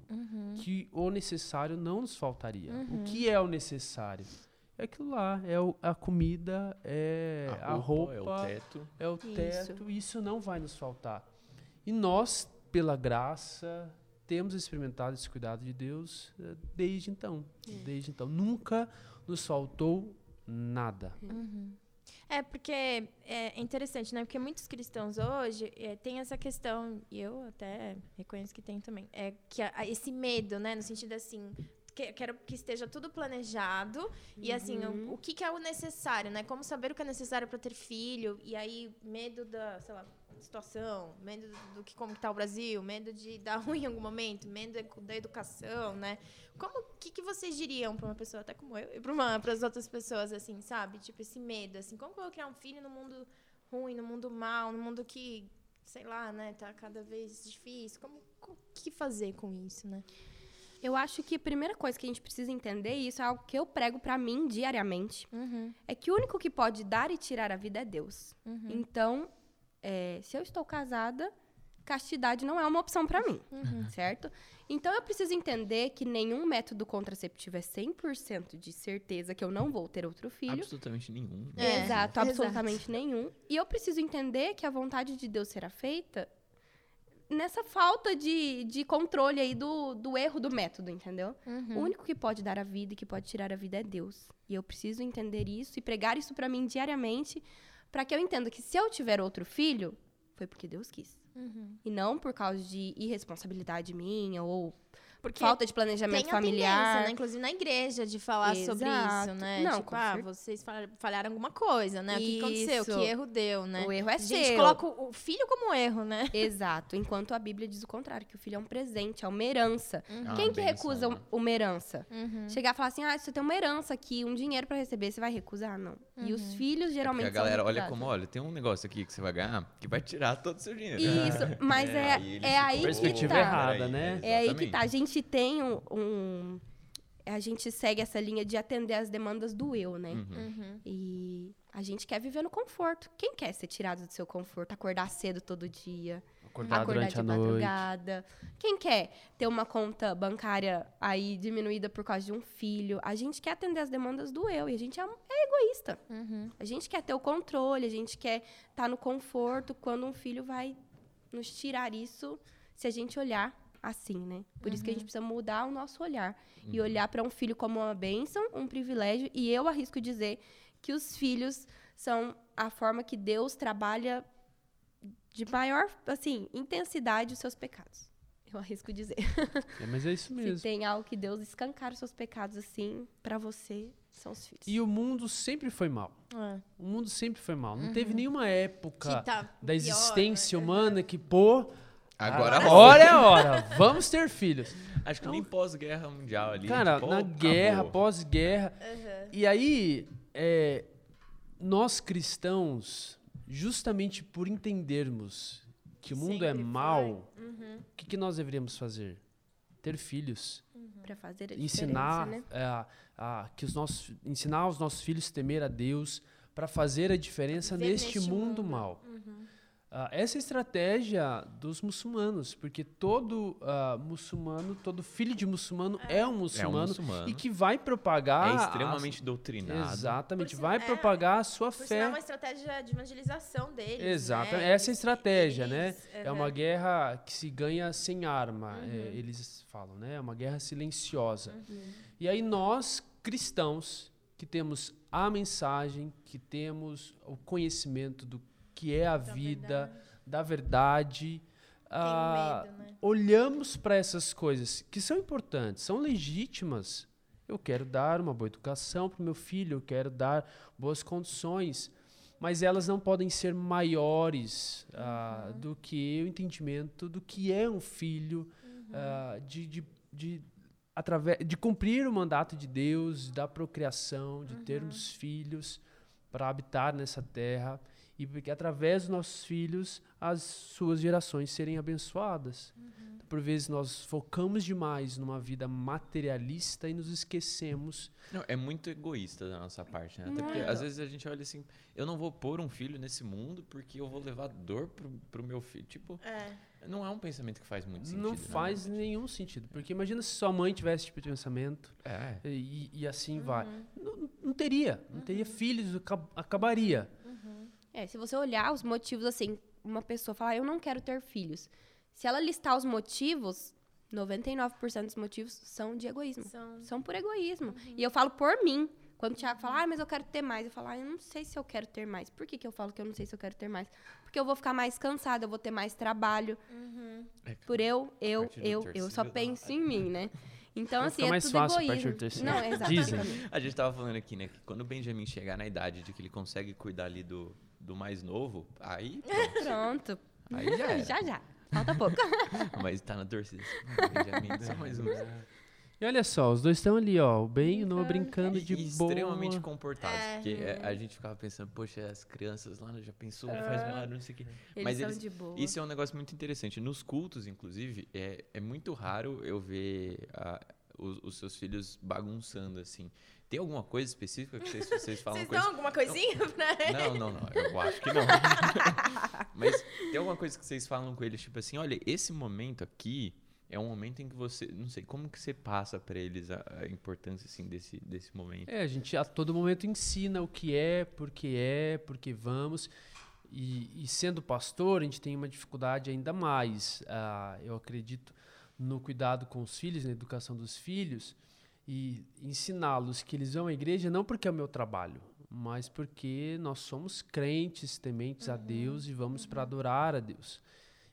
Que o necessário não nos faltaria. O que é o necessário? É aquilo lá, a comida, é a roupa, é o teto, isso não vai nos faltar. E nós, pela graça, temos experimentado esse cuidado de Deus desde então. Nunca nos faltou nada. É porque é interessante, né? Porque muitos cristãos hoje têm essa questão, e eu até reconheço que tem também, que esse medo, né? No sentido assim, quero que esteja tudo planejado, e assim, o que é o necessário, né? Como saber o que é necessário para ter filho, e aí medo da, sei lá, situação, medo do que como está o Brasil, medo de dar ruim em algum momento, medo da educação, né? O que vocês diriam para uma pessoa, até como eu, e para as outras pessoas, assim, sabe? Tipo, esse medo, assim, como que eu vou criar um filho no mundo ruim, no mundo mal, no mundo que, sei lá, né, tá cada vez difícil, o que fazer com isso, né? Eu acho que a primeira coisa que a gente precisa entender, e isso é algo que eu prego pra mim diariamente, é que o único que pode dar e tirar a vida é Deus. Então, se eu estou casada, castidade não é uma opção para mim, certo? Então, eu preciso entender que nenhum método contraceptivo é 100% de certeza que eu não vou ter outro filho. Absolutamente nenhum. Exato, absolutamente nenhum. E eu preciso entender que a vontade de Deus será feita nessa falta de controle aí do erro do método, entendeu? O único que pode dar a vida e que pode tirar a vida é Deus. E eu preciso entender isso e pregar isso para mim diariamente, para que eu entenda que se eu tiver outro filho, foi porque Deus quis. E não por causa de irresponsabilidade minha ou porque falta de planejamento familiar. Né? Inclusive na igreja, de falar sobre isso, né? Não, tipo, vocês falharam alguma coisa, né? Isso. O que aconteceu? Que erro deu, né? O erro é seu. A gente coloca o filho como erro, né? Exato. Enquanto a Bíblia diz o contrário, que o filho é um presente, é uma herança. Quem que recusa uma herança? Chegar e falar assim, você tem uma herança aqui, um dinheiro pra receber, você vai recusar? Não. E os filhos geralmente a galera olha como, tem um negócio aqui que você vai ganhar que vai tirar todo o seu dinheiro. Isso, mas é aí que tá. Perspectiva errada, né? É aí que tá. A gente tem a gente segue essa linha de atender às demandas do eu, né? E a gente quer viver no conforto. Quem quer ser tirado do seu conforto? Acordar cedo todo dia. Acordar de madrugada. Quem quer ter uma conta bancária aí diminuída por causa de um filho? A gente quer atender às demandas do eu. E a gente é egoísta. A gente quer ter o controle. A gente quer estar no conforto. Quando um filho vai nos tirar isso, se a gente olhar assim, né? Por isso que a gente precisa mudar o nosso olhar. E olhar para um filho como uma bênção, um privilégio. E eu arrisco dizer que os filhos são a forma que Deus trabalha de maior, assim, intensidade os seus pecados. Eu arrisco dizer. Mas é isso mesmo. Se tem algo que Deus escancar os seus pecados, assim, para você, são os filhos. E o mundo sempre foi mal. O mundo sempre foi mal. Não teve nenhuma época da existência humana que, agora é a hora. Vamos ter filhos. Acho que nem pós-guerra mundial ali. Cara, na guerra, pós-guerra. E aí, nós cristãos, justamente por entendermos que o mundo é mau, o que nós deveríamos fazer? Ter filhos. Para fazer a ensinar, diferença, né? Ensinar os nossos filhos a temer a Deus para fazer a diferença neste mundo mau. Essa é a estratégia dos muçulmanos, porque todo muçulmano, todo filho de muçulmano é um muçulmano e que vai propagar... É extremamente doutrinado. Exatamente, vai propagar a sua fé. É uma estratégia de evangelização deles. Exatamente, né? Essa é a estratégia, né? É uma guerra que se ganha sem arma, eles falam, né? É uma guerra silenciosa. E aí nós, cristãos, que temos a mensagem, que temos o conhecimento do que é a vida, da verdade. Tenho medo, né? Olhamos para essas coisas que são importantes, são legítimas. Eu quero dar uma boa educação para o meu filho, eu quero dar boas condições, mas elas não podem ser maiores do que o entendimento do que é um filho, de cumprir o mandato de Deus, da procriação, de termos filhos para habitar nessa terra e porque através dos nossos filhos as suas gerações serem abençoadas. Por vezes nós focamos demais numa vida materialista e nos esquecemos. Não, é muito egoísta da nossa parte, né? Até porque às vezes a gente olha assim, eu não vou pôr um filho nesse mundo porque eu vou levar dor pro meu filho. Tipo, não é um pensamento que faz muito sentido. Não faz nenhum sentido. Porque imagina se sua mãe tivesse esse tipo de pensamento e assim vai. Não teria filhos, acabaria. Se você olhar os motivos assim, uma pessoa fala, eu não quero ter filhos. Se ela listar os motivos, 99% dos motivos são de egoísmo. São por egoísmo. E eu falo por mim. Quando o Thiago fala, mas eu quero ter mais. Eu falo, eu não sei se eu quero ter mais. Por que eu falo que eu não sei se eu quero ter mais? Porque eu vou ficar mais cansada, eu vou ter mais trabalho. Por eu só penso em mim, né? Então, assim, é tudo egoísmo. Não, exatamente. A gente tava falando aqui, né? Que quando o Benjamim chegar na idade de que ele consegue cuidar ali do mais novo, aí pronto. Aí já era. Já. Falta pouco. Mas tá na torcida. Só mais um. E olha só, os dois estão ali, ó. O Ben e o Noah brincando de boa. Extremamente comportados. Porque a gente ficava pensando, poxa, as crianças lá já pensou, faz mal, não sei o quê. Mas eles são de boa. Isso é um negócio muito interessante. Nos cultos, inclusive, é muito raro eu ver os seus filhos bagunçando, assim. Tem alguma coisa específica que vocês falam? Vocês dão alguma coisinha pra eles? Não. Eu acho que não. Mas tem alguma coisa que vocês falam com eles, tipo assim, olha, esse momento aqui é um momento em que você... Não sei, como que você passa pra eles a importância, assim, desse momento? A gente a todo momento ensina o que é, porque vamos. E sendo pastor, a gente tem uma dificuldade ainda mais. Eu acredito no cuidado com os filhos, na educação dos filhos, e ensiná-los que eles vão à igreja não porque é o meu trabalho, mas porque nós somos crentes, tementes a Deus e vamos para adorar a Deus.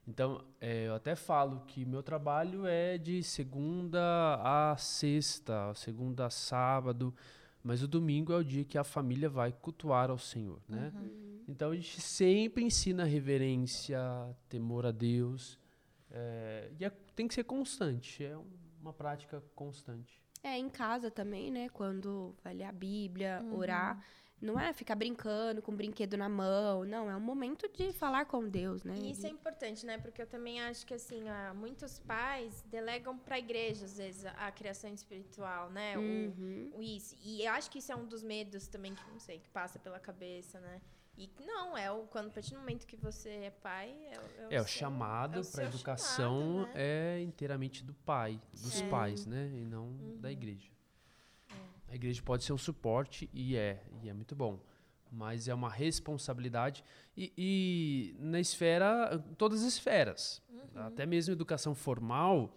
Então, eu até falo que meu trabalho é de segunda a sexta, segunda a sábado, mas o domingo é o dia que a família vai cultuar ao Senhor, né? Então, a gente sempre ensina reverência, temor a Deus, tem que ser constante, é uma prática constante. Em casa também, né? Quando vai ler a Bíblia, orar. Não é ficar brincando com um brinquedo na mão. Não, é um momento de falar com Deus, né? E isso é importante, né? Porque eu também acho que, assim, muitos pais delegam para a igreja, às vezes, a criação espiritual, né? Isso. E eu acho que isso é um dos medos também, que não sei, que passa pela cabeça, né? E não, a partir do momento que você é pai... o chamado para a educação, né? É inteiramente do pai, dos pais, né? E não da igreja. A igreja pode ser um suporte, e é muito bom. Mas é uma responsabilidade. E na esfera, todas as esferas, até mesmo a educação formal,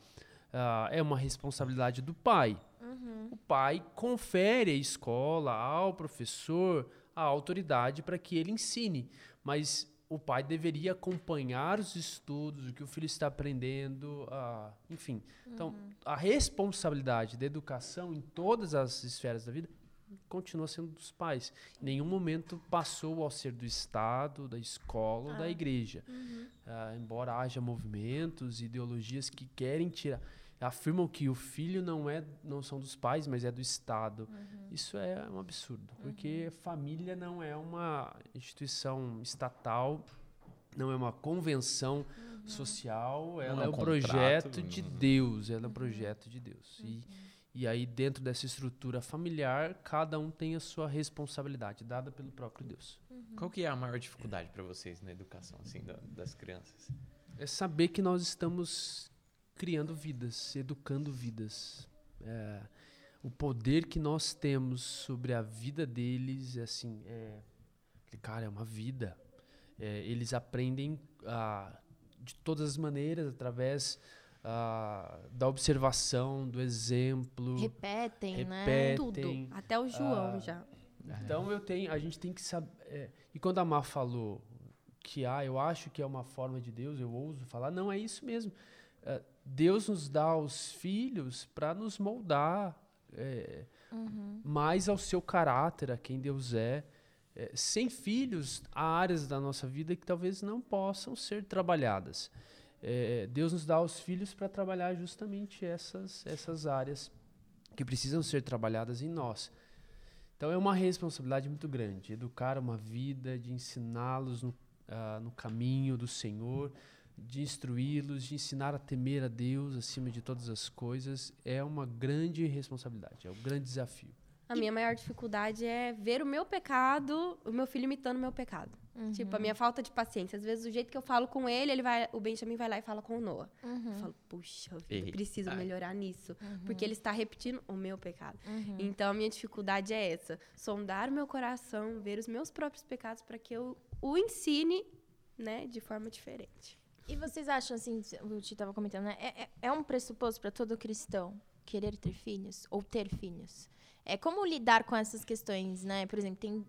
é uma responsabilidade do pai. O pai confere à escola, ao professor... a autoridade para que ele ensine. Mas o pai deveria acompanhar os estudos, o que o filho está aprendendo, enfim. Então, a responsabilidade da educação em todas as esferas da vida continua sendo dos pais. Em nenhum momento passou ao ser do Estado, da escola ou da igreja. Embora haja movimentos, ideologias que querem tirar... afirmam que o filho não são dos pais, mas é do Estado. Isso é um absurdo, porque família não é uma instituição estatal, não é uma convenção social, ela é um projeto de Deus, E aí, dentro dessa estrutura familiar, cada um tem a sua responsabilidade, dada pelo próprio Deus. Qual que é a maior dificuldade para vocês na educação, assim, das crianças? É saber que nós estamos... criando vidas, educando vidas. O poder que nós temos sobre a vida deles é assim, é uma vida. Eles aprendem de todas as maneiras, através da observação, do exemplo. Repetem, né? Tudo. Até o João já. Então a gente tem que saber. E quando a Má falou que eu acho que é uma forma de Deus, eu ouso falar, não, é isso mesmo. Deus nos dá os filhos para nos moldar mais ao seu caráter, a quem Deus é. Sem filhos, há áreas da nossa vida que talvez não possam ser trabalhadas. Deus nos dá os filhos para trabalhar justamente essas áreas que precisam ser trabalhadas em nós. Então é uma responsabilidade muito grande, educar uma vida, de ensiná-los no caminho do Senhor, de instruí-los, de ensinar a temer a Deus acima de todas as coisas. É uma grande responsabilidade, é um grande desafio. A minha maior dificuldade é ver o meu pecado, o meu filho imitando o meu pecado. Uhum. Tipo, a minha falta de paciência. Às vezes, o jeito que eu falo com ele vai, o Benjamim vai lá e fala com o Noah. Uhum. Eu falo, puxa, eu preciso melhorar nisso. Uhum. Porque ele está repetindo o meu pecado. Uhum. Então, a minha dificuldade é essa. Sondar o meu coração, ver os meus próprios pecados para que eu o ensine, né, de forma diferente. E vocês acham, assim, o Ti estava comentando, né? É um pressuposto para todo cristão querer ter filhos ou ter filhos? É como lidar com essas questões, né? Por exemplo, tem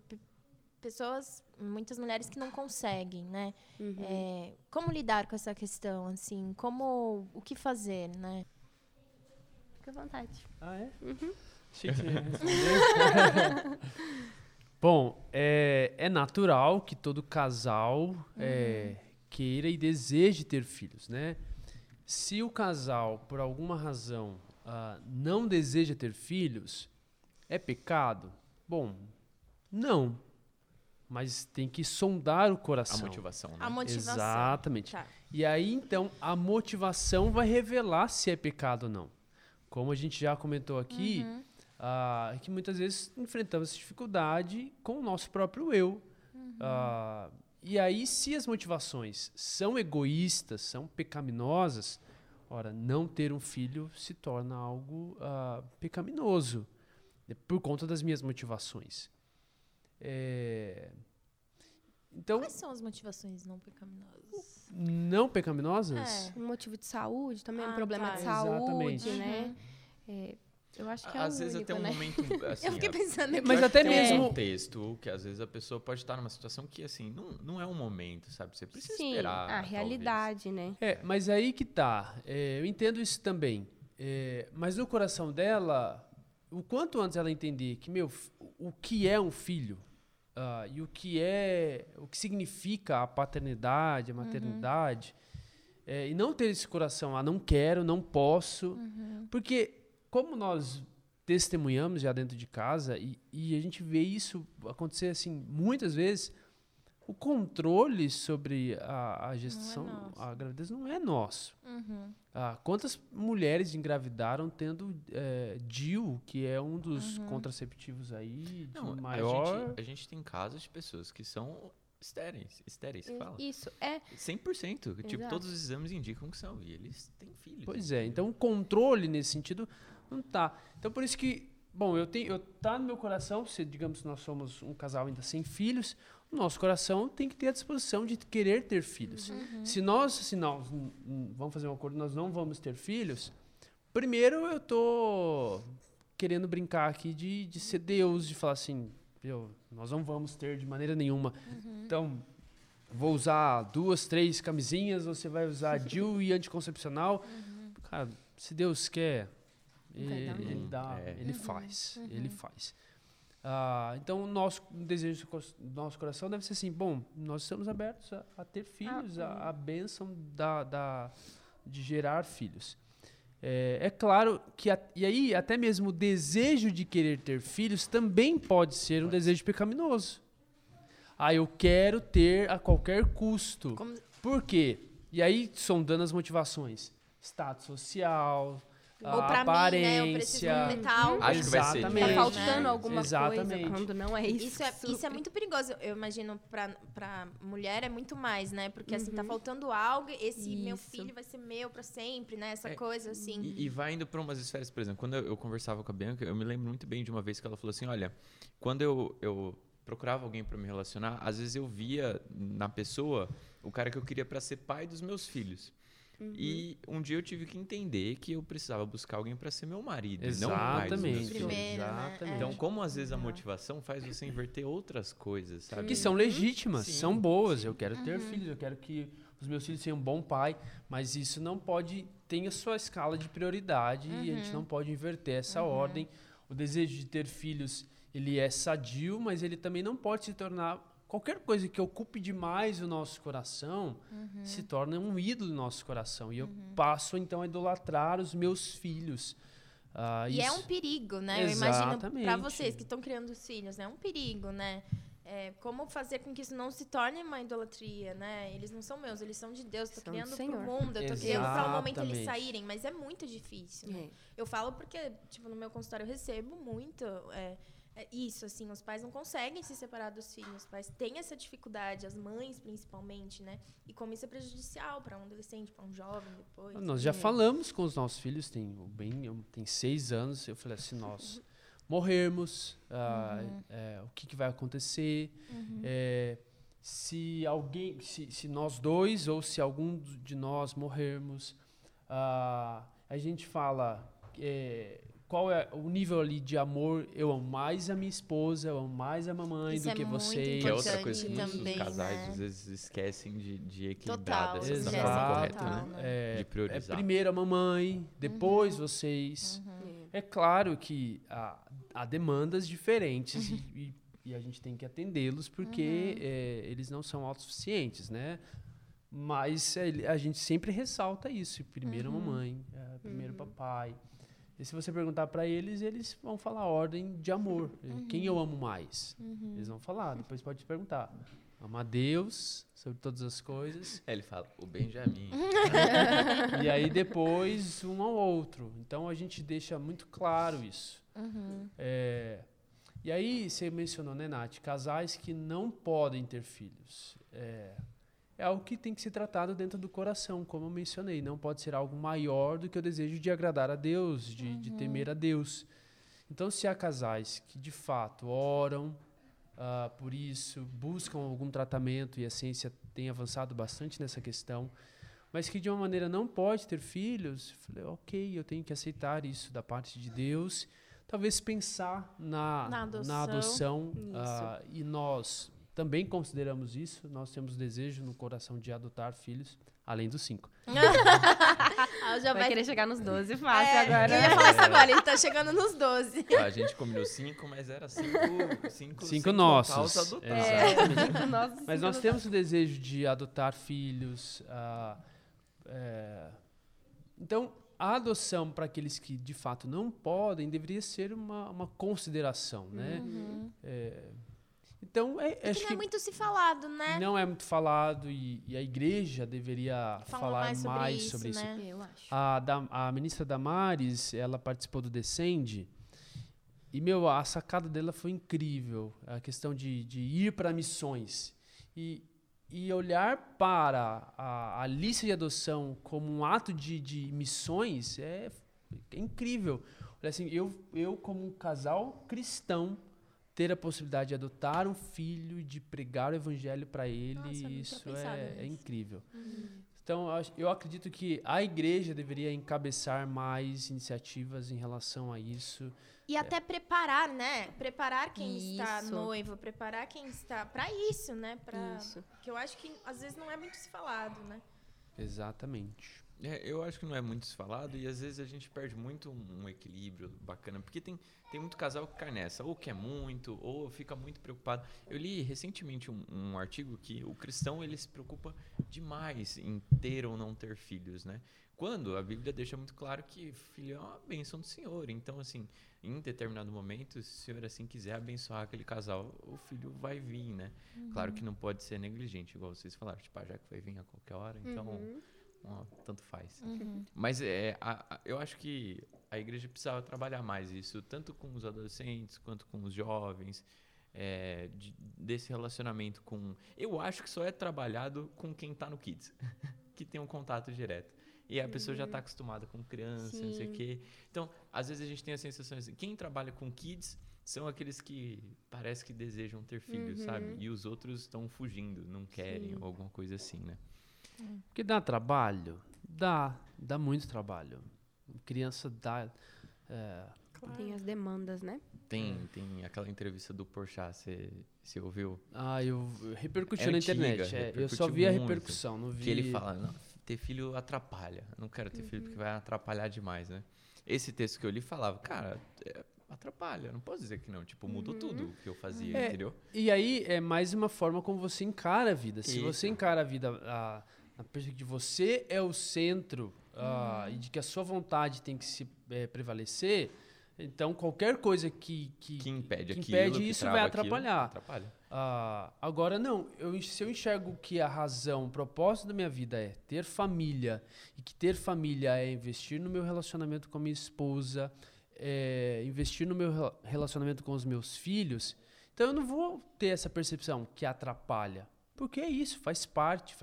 pessoas, muitas mulheres que não conseguem, né? Uhum. Como lidar com essa questão, assim? O que fazer, né? Fica à vontade. Ah, é? Uhum. Chique. Bom, é natural que todo casal queira e deseje ter filhos, né? Se o casal, por alguma razão, não deseja ter filhos... É pecado? Bom, não. Mas tem que sondar o coração. A motivação, né? A motivação. Exatamente. Tá. E aí, então, a motivação vai revelar se é pecado ou não. Como a gente já comentou aqui, que muitas vezes enfrentamos essa dificuldade com o nosso próprio eu. Uhum. E aí, se as motivações são egoístas, são pecaminosas, ora, não ter um filho se torna algo pecaminoso. Por conta das minhas motivações. Então, quais são as motivações não pecaminosas? Não pecaminosas? Motivo de saúde também, problema de saúde. Exatamente. Né? Eu acho que às vezes único, até um, né? momento... Assim, eu fiquei pensando... Mas até mesmo... um contexto que às vezes a pessoa pode estar numa situação que, assim, não é um momento, sabe? Você precisa esperar. A realidade, talvez. Né? Mas aí que tá. Eu entendo isso também. Mas no coração dela... O quanto antes ela entender que, o que é um filho e o que significa a paternidade, a maternidade, e não ter esse coração, não quero, não posso, porque como nós testemunhamos já dentro de casa, e a gente vê isso acontecer assim muitas vezes, o controle sobre a gestação, a gravidez, não é nosso. Uhum. Quantas mulheres engravidaram tendo DIU, que é um dos contraceptivos aí de maior... A gente tem casos de pessoas que são estéreis, se fala. Isso, 100%. Exato. Tipo, todos os exames indicam que são, e eles têm filhos. Pois é, então o controle nesse sentido não tá. Então, por isso que, bom, tá no meu coração, se, digamos, nós somos um casal ainda sem filhos... Nosso coração tem que ter a disposição de querer ter filhos. Uhum. Se nós vamos fazer um acordo, nós não vamos ter filhos, primeiro eu tô querendo brincar aqui de ser Deus, de falar assim, nós não vamos ter de maneira nenhuma. Uhum. Então, vou usar 2, 3 camisinhas, você vai usar DIU e anticoncepcional. Uhum. Cara, se Deus quer, ele faz. Então, o nosso coração deve ser assim, bom, nós estamos abertos a ter filhos, a bênção de gerar filhos. É claro que, e aí, até mesmo o desejo de querer ter filhos também pode ser um desejo pecaminoso. Eu quero ter a qualquer custo. Por quê? E aí, sondando as motivações. Status social... Ou pra aparência, mim, né? Eu preciso completar algo. Acho que vai ser. Tá faltando alguma coisa quando não é isso. Isso é muito perigoso. Eu imagino pra mulher é muito mais, né? Porque assim, tá faltando algo, meu filho vai ser meu pra sempre, né? Essa coisa assim. E vai indo pra umas esferas, por exemplo, quando eu conversava com a Bianca, eu me lembro muito bem de uma vez que ela falou assim, olha, quando eu procurava alguém pra me relacionar, às vezes eu via na pessoa o cara que eu queria pra ser pai dos meus filhos. Uhum. E um dia eu tive que entender que eu precisava buscar alguém para ser meu marido. Exatamente. Não primeiro, exatamente. Né? Então, como às vezes a motivação faz você inverter outras coisas, sabe? Que são legítimas, são boas. Sim. Eu quero ter filhos, eu quero que os meus filhos sejam um bom pai, mas isso não pode... Tem a sua escala de prioridade e a gente não pode inverter essa ordem. O desejo de ter filhos, ele é sadio, mas ele também não pode se tornar... Qualquer coisa que ocupe demais o nosso coração se torna um ídolo do nosso coração. E eu passo, então, a idolatrar os meus filhos. E isso... é um perigo, né? Exatamente. Eu imagino para vocês que estão criando os filhos, né? É um perigo, né? É, como fazer com que isso não se torne uma idolatria, né? Eles não são meus, eles são de Deus. Estou criando para o mundo, eu estou criando para o momento eles saírem. Mas é muito difícil, né? Eu falo porque, tipo, no meu consultório eu recebo muito... isso, assim, os pais não conseguem se separar dos filhos, os pais têm essa dificuldade, as mães principalmente, né? E como isso é prejudicial para um adolescente, para um jovem depois. Nós já falamos com os nossos filhos, tem 6 anos, eu falei assim, nós morrermos, o que vai acontecer? Se alguém, se nós dois ou se algum de nós morrermos, a gente fala... Qual é o nível ali de amor? Eu amo mais a minha esposa, eu amo mais a mamãe do que você. Que é outra coisa que muitos casais, às vezes, esquecem de equilibrar dessa forma correta, né? De priorizar. É primeiro a mamãe, depois vocês. É claro que há demandas diferentes e a gente tem que atendê-los porque eles não são autossuficientes, né? Mas a gente sempre ressalta isso. Primeiro a mamãe, primeiro o papai. E se você perguntar para eles, eles vão falar a ordem de amor. Quem eu amo mais? Eles vão falar, depois pode te perguntar. Ama a Deus sobre todas as coisas. Ele fala, o Benjamim. E aí depois, um ao outro. Então, a gente deixa muito claro isso. E aí, você mencionou, né, Nath? Casais que não podem ter filhos. É algo que tem que ser tratado dentro do coração, como eu mencionei. Não pode ser algo maior do que o desejo de agradar a Deus, de temer a Deus. Então, se há casais que, de fato, oram por isso, buscam algum tratamento, e a ciência tem avançado bastante nessa questão, mas que, de uma maneira, não pode ter filhos, eu tenho que aceitar isso da parte de Deus. Talvez pensar na adoção e nós... Também consideramos isso, nós temos desejo no coração de adotar filhos, além dos 5. Vai querer chegar nos 12 fácil agora. Eu ia falar isso agora, ele tá chegando nos 12. A gente combinou 5, mas era 5 nossos. Adotados. Mas nós temos o desejo de adotar filhos. Então, a adoção para aqueles que de fato não podem deveria ser uma consideração, né? Então, acho que não é muito se falado, né? Não é muito falado e a igreja deveria falar mais sobre isso. Né? Eu acho. A ministra Damares, ela participou do Descende e, a sacada dela foi incrível. A questão de ir para missões e olhar para a lista de adoção como um ato de missões é incrível. Assim, eu, como um casal cristão, ter a possibilidade de adotar um filho, de pregar o evangelho para ele, isso é incrível. Então, eu acredito que a igreja deveria encabeçar mais iniciativas em relação a isso. E até preparar, né? Preparar quem está noivo, preparar quem está para isso, né? Porque eu acho que, às vezes, não é muito se falado, né? Exatamente. Eu acho que não é muito falado e às vezes a gente perde muito um equilíbrio bacana, porque tem muito casal que cai nessa, ou quer muito, ou fica muito preocupado. Eu li recentemente um artigo que o cristão ele se preocupa demais em ter ou não ter filhos, né? Quando a Bíblia deixa muito claro que filho é uma bênção do Senhor, então assim, em determinado momento, se o Senhor assim quiser abençoar aquele casal, o filho vai vir, né? Claro que não pode ser negligente, igual vocês falaram, tipo, já que vai vir a qualquer hora, então... tanto faz. Mas eu acho que a igreja precisava trabalhar mais isso, tanto com os adolescentes quanto com os jovens, desse relacionamento com... Eu acho que só é trabalhado com quem está no Kids, que tem um contato direto. E a pessoa já está acostumada com criança, não sei o quê. Então, às vezes a gente tem a sensação de quem trabalha com Kids são aqueles que parece que desejam ter filhos, sabe? E os outros estão fugindo, não querem, ou alguma coisa assim, né? Porque dá trabalho, Dá muito trabalho. Criança dá... Claro. Tem as demandas, né? Tem aquela entrevista do Porchat, você ouviu? Eu repercutiu na internet. Eu só vi a repercussão, não vi... Que ele fala, não, ter filho atrapalha. Eu não quero ter filho porque vai atrapalhar demais, né? Esse texto que eu li falava, cara, atrapalha, não posso dizer que não. Tipo, mudou tudo o que eu fazia, entendeu? E aí é mais uma forma como você encara a vida. Se você encara a vida na perspectiva de você é o centro e de que a sua vontade tem que se prevalecer, então qualquer coisa que impede, isso vai atrapalhar. Agora, não. Se eu enxergo que a razão, o propósito da minha vida é ter família, e que ter família é investir no meu relacionamento com a minha esposa, é investir no meu relacionamento com os meus filhos, então eu não vou ter essa percepção que atrapalha. Porque é isso, faz parte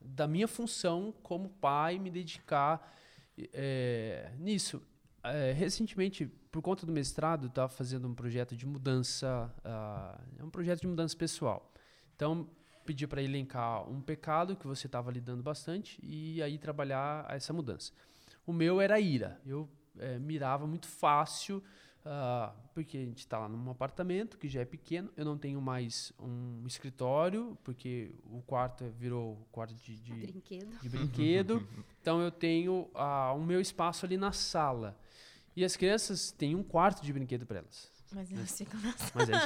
da minha função como pai, me dedicar nisso. Recentemente, por conta do mestrado, eu estava fazendo um projeto de mudança, um projeto de mudança pessoal. Então, pedi para elencar um pecado que você estava lidando bastante e aí trabalhar essa mudança. O meu era a ira. Eu mirava muito fácil... porque a gente está lá num apartamento que já é pequeno, eu não tenho mais um escritório, porque o quarto virou quarto de brinquedo. Então eu tenho o meu espaço ali na sala. E as crianças têm um quarto de brinquedo para elas. Mas elas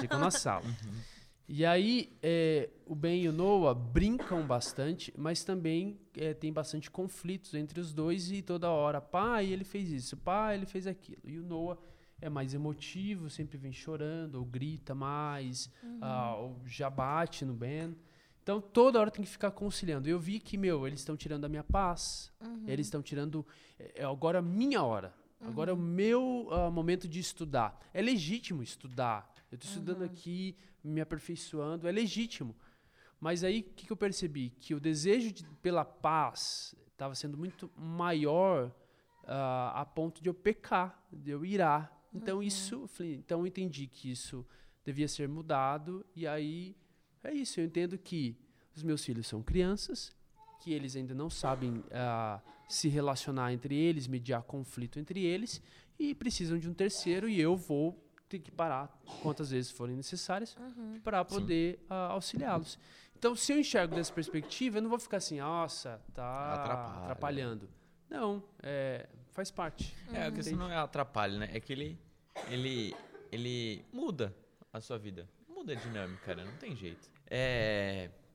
ficam na sala. Uhum. E aí o Ben e o Noah brincam bastante, mas também tem bastante conflitos entre os dois e toda hora, pai, ele fez isso, pai, ele fez aquilo. E o Noah... é mais emotivo, sempre vem chorando, ou grita mais, ou já bate no Ben. Então, toda hora tem que ficar conciliando. Eu vi que, eles estão tirando a minha paz, eles estão tirando... agora a minha hora, agora é o meu momento de estudar. É legítimo estudar. Eu estou estudando aqui, me aperfeiçoando, é legítimo. Mas aí, o que eu percebi? Que o desejo pela paz estava sendo muito maior a ponto de eu pecar, de eu irar. Então, eu entendi que isso devia ser mudado, e aí é isso, eu entendo que os meus filhos são crianças, que eles ainda não sabem se relacionar entre eles, mediar conflito entre eles, e precisam de um terceiro, e eu vou ter que parar quantas vezes forem necessárias para poder auxiliá-los. Então, se eu enxergo dessa perspectiva, eu não vou ficar assim, nossa, tá atrapalhando. Não, faz parte. A questão não é atrapalha, né? É que ele muda a sua vida. Muda a dinâmica, cara. Não tem jeito.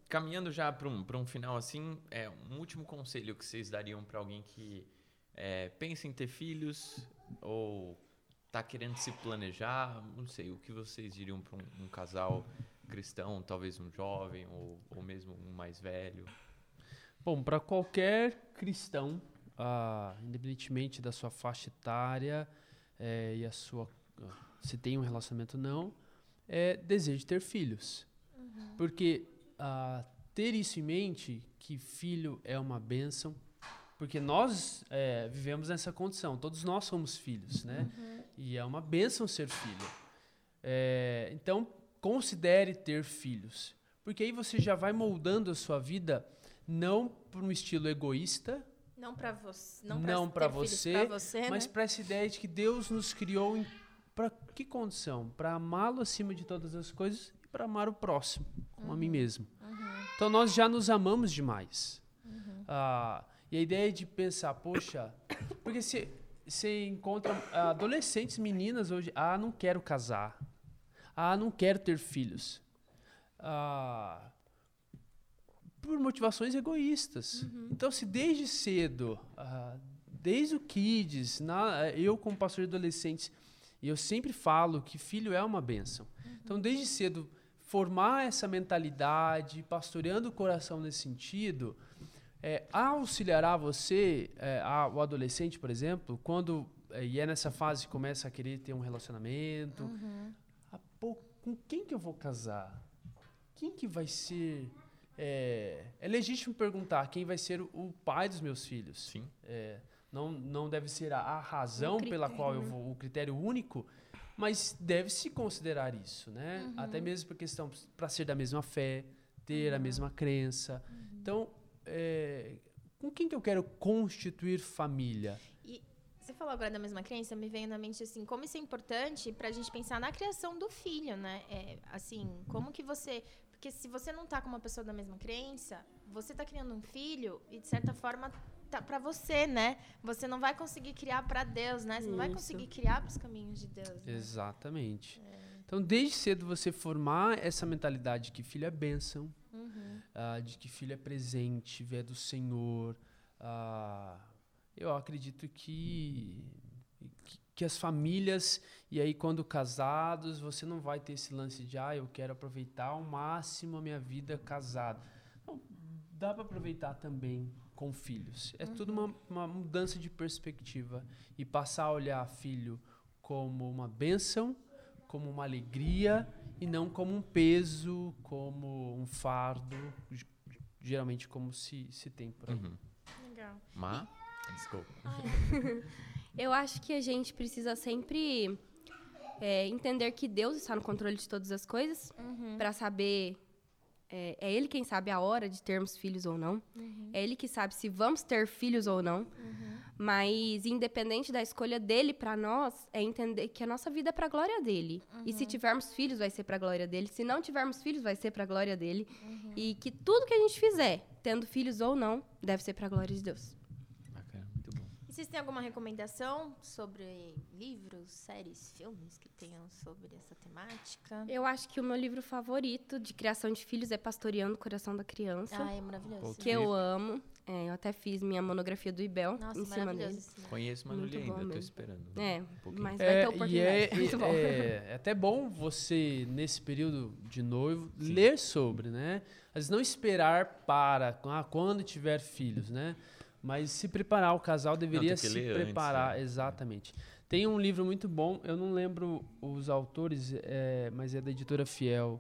Caminhando já para um final assim, um último conselho que vocês dariam para alguém que pensa em ter filhos ou está querendo se planejar, não sei, o que vocês diriam para um casal cristão, talvez um jovem ou mesmo um mais velho? Bom, para qualquer cristão, independentemente da sua faixa etária e a sua se tem um relacionamento ou não, é desejo de ter filhos, porque ter isso em mente, que filho é uma bênção, porque nós vivemos nessa condição, todos nós somos filhos, né? E é uma bênção ser filho. Então considere ter filhos, porque aí você já vai moldando a sua vida, não por um estilo egoísta, Não para você, mas para essa ideia de que Deus nos criou para que condição? Para amá-lo acima de todas as coisas e para amar o próximo, como a mim mesmo. Então, nós já nos amamos demais. E a ideia de pensar, poxa... Porque você encontra adolescentes, meninas hoje... não quero casar. Não quero ter filhos. Por motivações egoístas. Então, se desde cedo, desde o kids, eu como pastor de adolescentes, eu sempre falo que filho é uma bênção. Então, desde cedo, formar essa mentalidade, pastoreando o coração nesse sentido, auxiliará você, o adolescente, por exemplo, quando nessa fase que começa a querer ter um relacionamento, com quem que eu vou casar? Quem que vai ser... É legítimo perguntar quem vai ser o pai dos meus filhos. Sim. Não deve ser a razão pela qual eu vou, o critério único, mas deve-se considerar isso, né? Até mesmo por questão, para ser da mesma fé, ter a mesma crença. Então, com quem que eu quero constituir família? E você falou agora da mesma crença, me veio na mente assim, como isso é importante para a gente pensar na criação do filho, né? É, assim, como que você... Porque se você não tá com uma pessoa da mesma crença, você tá criando um filho e, de certa forma, tá para você, né? Você não vai conseguir criar para Deus, né? Você não vai conseguir criar para os caminhos de Deus. Né? Exatamente. É. Então, desde cedo, você formar essa mentalidade de que filho é bênção, de que filho é presente, vem do Senhor. Eu acredito que as famílias, e aí quando casados, você não vai ter esse lance de eu quero aproveitar ao máximo a minha vida casado. Não, dá para aproveitar também com filhos. É tudo uma mudança de perspectiva e passar a olhar filho como uma bênção, como uma alegria e não como um peso, como um fardo, geralmente como se tem por aí. Legal. Má? Desculpa. Eu acho que a gente precisa sempre entender que Deus está no controle de todas as coisas, para saber... É Ele quem sabe a hora de termos filhos ou não. É Ele que sabe se vamos ter filhos ou não. Mas, independente da escolha dEle para nós, é entender que a nossa vida é para a glória dEle. E se tivermos filhos, vai ser para a glória dEle. Se não tivermos filhos, vai ser para a glória dEle. E que tudo que a gente fizer, tendo filhos ou não, deve ser para a glória de Deus. Bacana, muito bom. E vocês têm alguma recomendação sobre livros, séries, filmes que tenham sobre essa temática? Eu acho que o meu livro favorito de criação de filhos é Pastoreando o Coração da Criança. Ah, é maravilhoso. Que eu amo. É, eu até fiz minha monografia do Ibel em cima dele. Conheço, mas não li ainda, eu tô esperando. Mas vai ter oportunidade. É até bom você, nesse período de noivo, ler sobre, né? Às vezes não esperar para quando tiver filhos, né? Mas se preparar, o casal deveria se preparar. Antes, exatamente. Tem um livro muito bom, eu não lembro os autores, mas é da editora Fiel.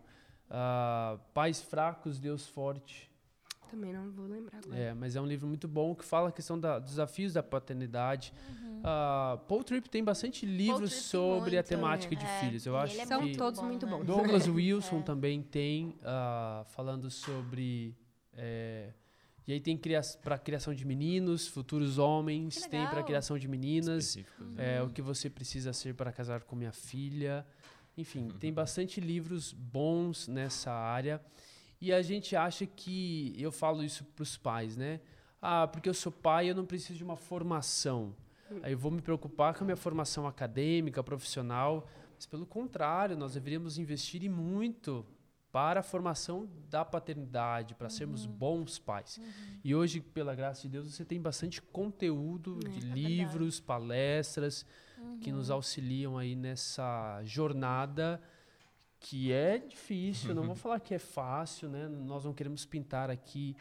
Pais Fracos, Deus Forte. Também não vou lembrar agora. Mas é um livro muito bom que fala a questão dos desafios da paternidade. Paul Tripp tem bastante livros sobre a temática de filhos. Eu acho são todos muito bons. Douglas Wilson também tem, falando sobre... E aí tem para criação de meninos, futuros homens, tem para criação de meninas, o que você precisa ser para casar com minha filha. Enfim, tem bastante livros bons nessa área. E a gente acha que, eu falo isso para os pais, né? Porque eu sou pai, eu não preciso de uma formação. Aí eu vou me preocupar com a minha formação acadêmica, profissional. Mas, pelo contrário, nós deveríamos investir e muito para a formação da paternidade, para sermos bons pais. E hoje, pela graça de Deus, você tem bastante conteúdo de livros, palestras, que nos auxiliam aí nessa jornada que é difícil, não vou falar que é fácil, né? Nós não queremos pintar aqui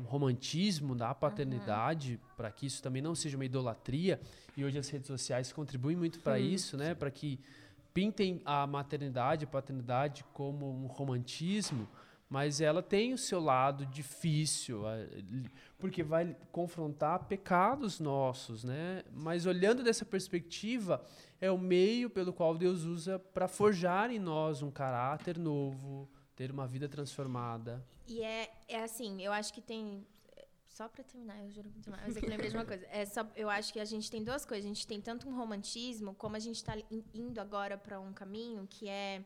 um romantismo da paternidade, para que isso também não seja uma idolatria, e hoje as redes sociais contribuem muito para isso, né? Para que pintem a maternidade, a paternidade como um romantismo, mas ela tem o seu lado difícil, porque vai confrontar pecados nossos, né? Mas olhando dessa perspectiva, é o meio pelo qual Deus usa para forjar em nós um caráter novo, ter uma vida transformada. E é assim, eu acho que tem... Só para terminar, eu juro que não, mas é que eu lembrei de uma coisa. Eu acho que a gente tem duas coisas. A gente tem tanto um romantismo, como a gente está indo agora para um caminho que é...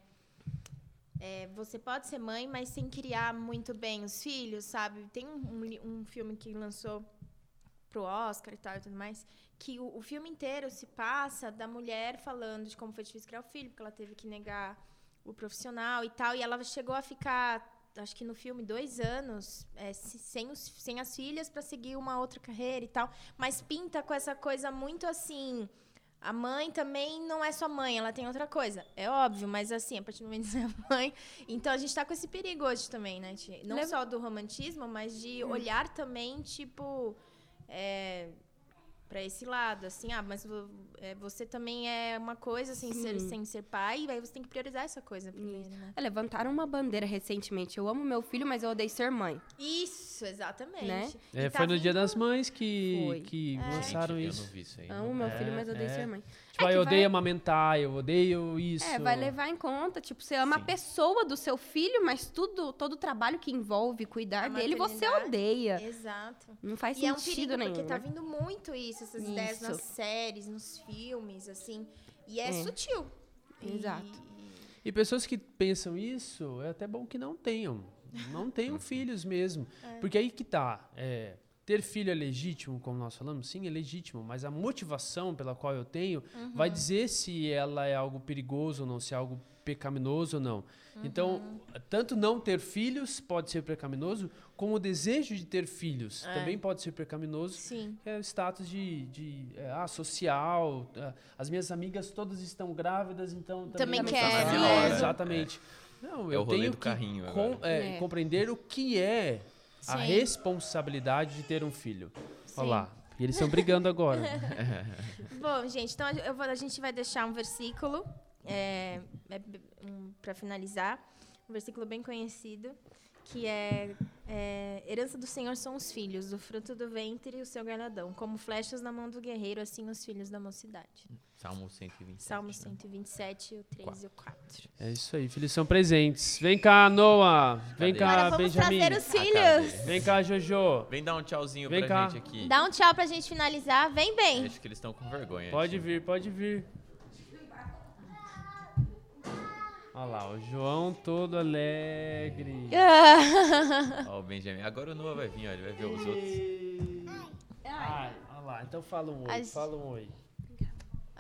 Você pode ser mãe, mas sem criar muito bem os filhos, sabe? Tem um filme que lançou pro Oscar e tal e tudo mais, que o filme inteiro se passa da mulher falando de como foi difícil criar o filho, porque ela teve que negar o profissional e tal, e ela chegou a ficar... acho que no filme, 2 anos sem as filhas para seguir uma outra carreira e tal, mas pinta com essa coisa muito assim, a mãe também não é só mãe, ela tem outra coisa, é óbvio, mas assim, a partir do momento que é mãe, então a gente tá com esse perigo hoje também, né, Tia? Não só do romantismo, mas de olhar também, tipo, para esse lado, assim, mas você também é uma coisa sem ser pai, e aí você tem que priorizar essa coisa primeiro, né? Levantaram uma bandeira recentemente, eu amo meu filho, mas eu odeio ser mãe. Isso, exatamente. Né? Foi no Dia das Mães que lançaram isso. Eu não vi isso aí. Amo meu filho, mas eu odeio ser mãe. Tipo, eu odeio amamentar, eu odeio isso. É, vai levar em conta, tipo, você ama a pessoa do seu filho, mas tudo, todo o trabalho que envolve cuidar dele, você odeia. Exato. Não faz sentido nenhum. E é um perigo, nenhum, porque tá vindo muito isso, essas ideias nas séries, nos filmes, assim, e é sutil. Exato. E pessoas que pensam isso, é até bom que não tenham. Não tenham filhos mesmo. É. Porque aí que tá, ter filho é legítimo, como nós falamos, sim, é legítimo, mas a motivação pela qual eu tenho vai dizer se ela é algo perigoso ou não, se é algo pecaminoso ou não. Então, tanto não ter filhos pode ser pecaminoso, como o desejo de ter filhos também pode ser pecaminoso. Sim. É o status de social, as minhas amigas todas estão grávidas, então também quero. Exatamente. Não, eu tenho que compreender o que é a responsabilidade de ter um filho. Sim. Olha lá, e eles estão brigando agora. Bom, gente, então a gente vai deixar um versículo para finalizar, um versículo bem conhecido, que é herança do Senhor são os filhos, o fruto do ventre e o seu galardão, como flechas na mão do guerreiro, assim os filhos da mocidade. Salmo 127. Salmo 127, né? O 3 e o 4. É isso aí, filhos são presentes. Vem cá, Noah. Vem cá, Benjamim. Vamos trazer os filhos. Vem cá, Jojo. Vem dar um tchauzinho pra gente aqui. Dá um tchau pra gente finalizar. Vem, bem. Acho que eles estão com vergonha. Pode vir, pode vir. Olha lá, o João todo alegre. Olha o Benjamim. Agora o Noah vai vir, ó, ele vai ver os outros. Ai, olha lá, então fala um oi, fala um oi.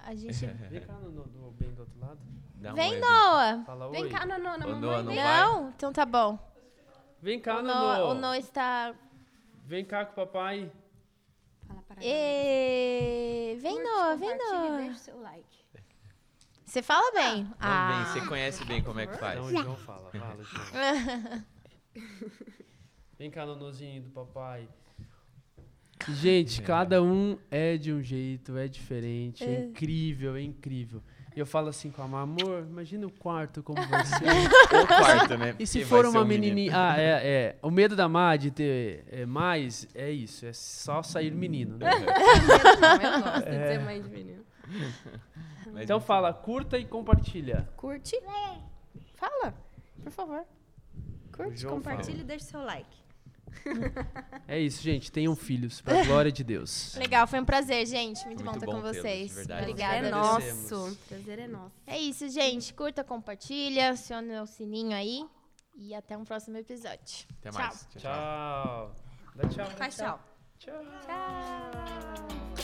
A gente... Vem cá, Noah, bem do outro lado. Vem, Noah. Fala vem oi. Cá, Noah, na mamãe. Não? Então tá bom. Vem cá, Noah. O Noah está... Vem cá com o papai. Fala para vem, Noah, vem, Noah. Deixa o seu like. Você fala bem. Ah. Você conhece bem como é que faz. Então o João fala, João. Vem cá, nonozinho do papai. Gente, cada um é de um jeito, é diferente, é incrível, é incrível. E eu falo assim com a amor, imagina o quarto como você. O quarto, né? E se for uma menininha... O medo da Má de ter mais é isso, é só sair menino, né? Eu gosto de ter mais de menino. Então fala, curta e compartilha. Curte. Fala, por favor. Curte, compartilha e deixa seu like. É isso, gente. Tenham filhos, pra glória de Deus. Legal, foi um prazer, gente. Muito bom estar com vocês. Obrigada. É nosso. Prazer é nosso. É isso, gente. Curta, compartilha, aciona o sininho aí. E até um próximo episódio. Até mais. Tchau. Tchau. Dá tchau. Tchau. Tchau.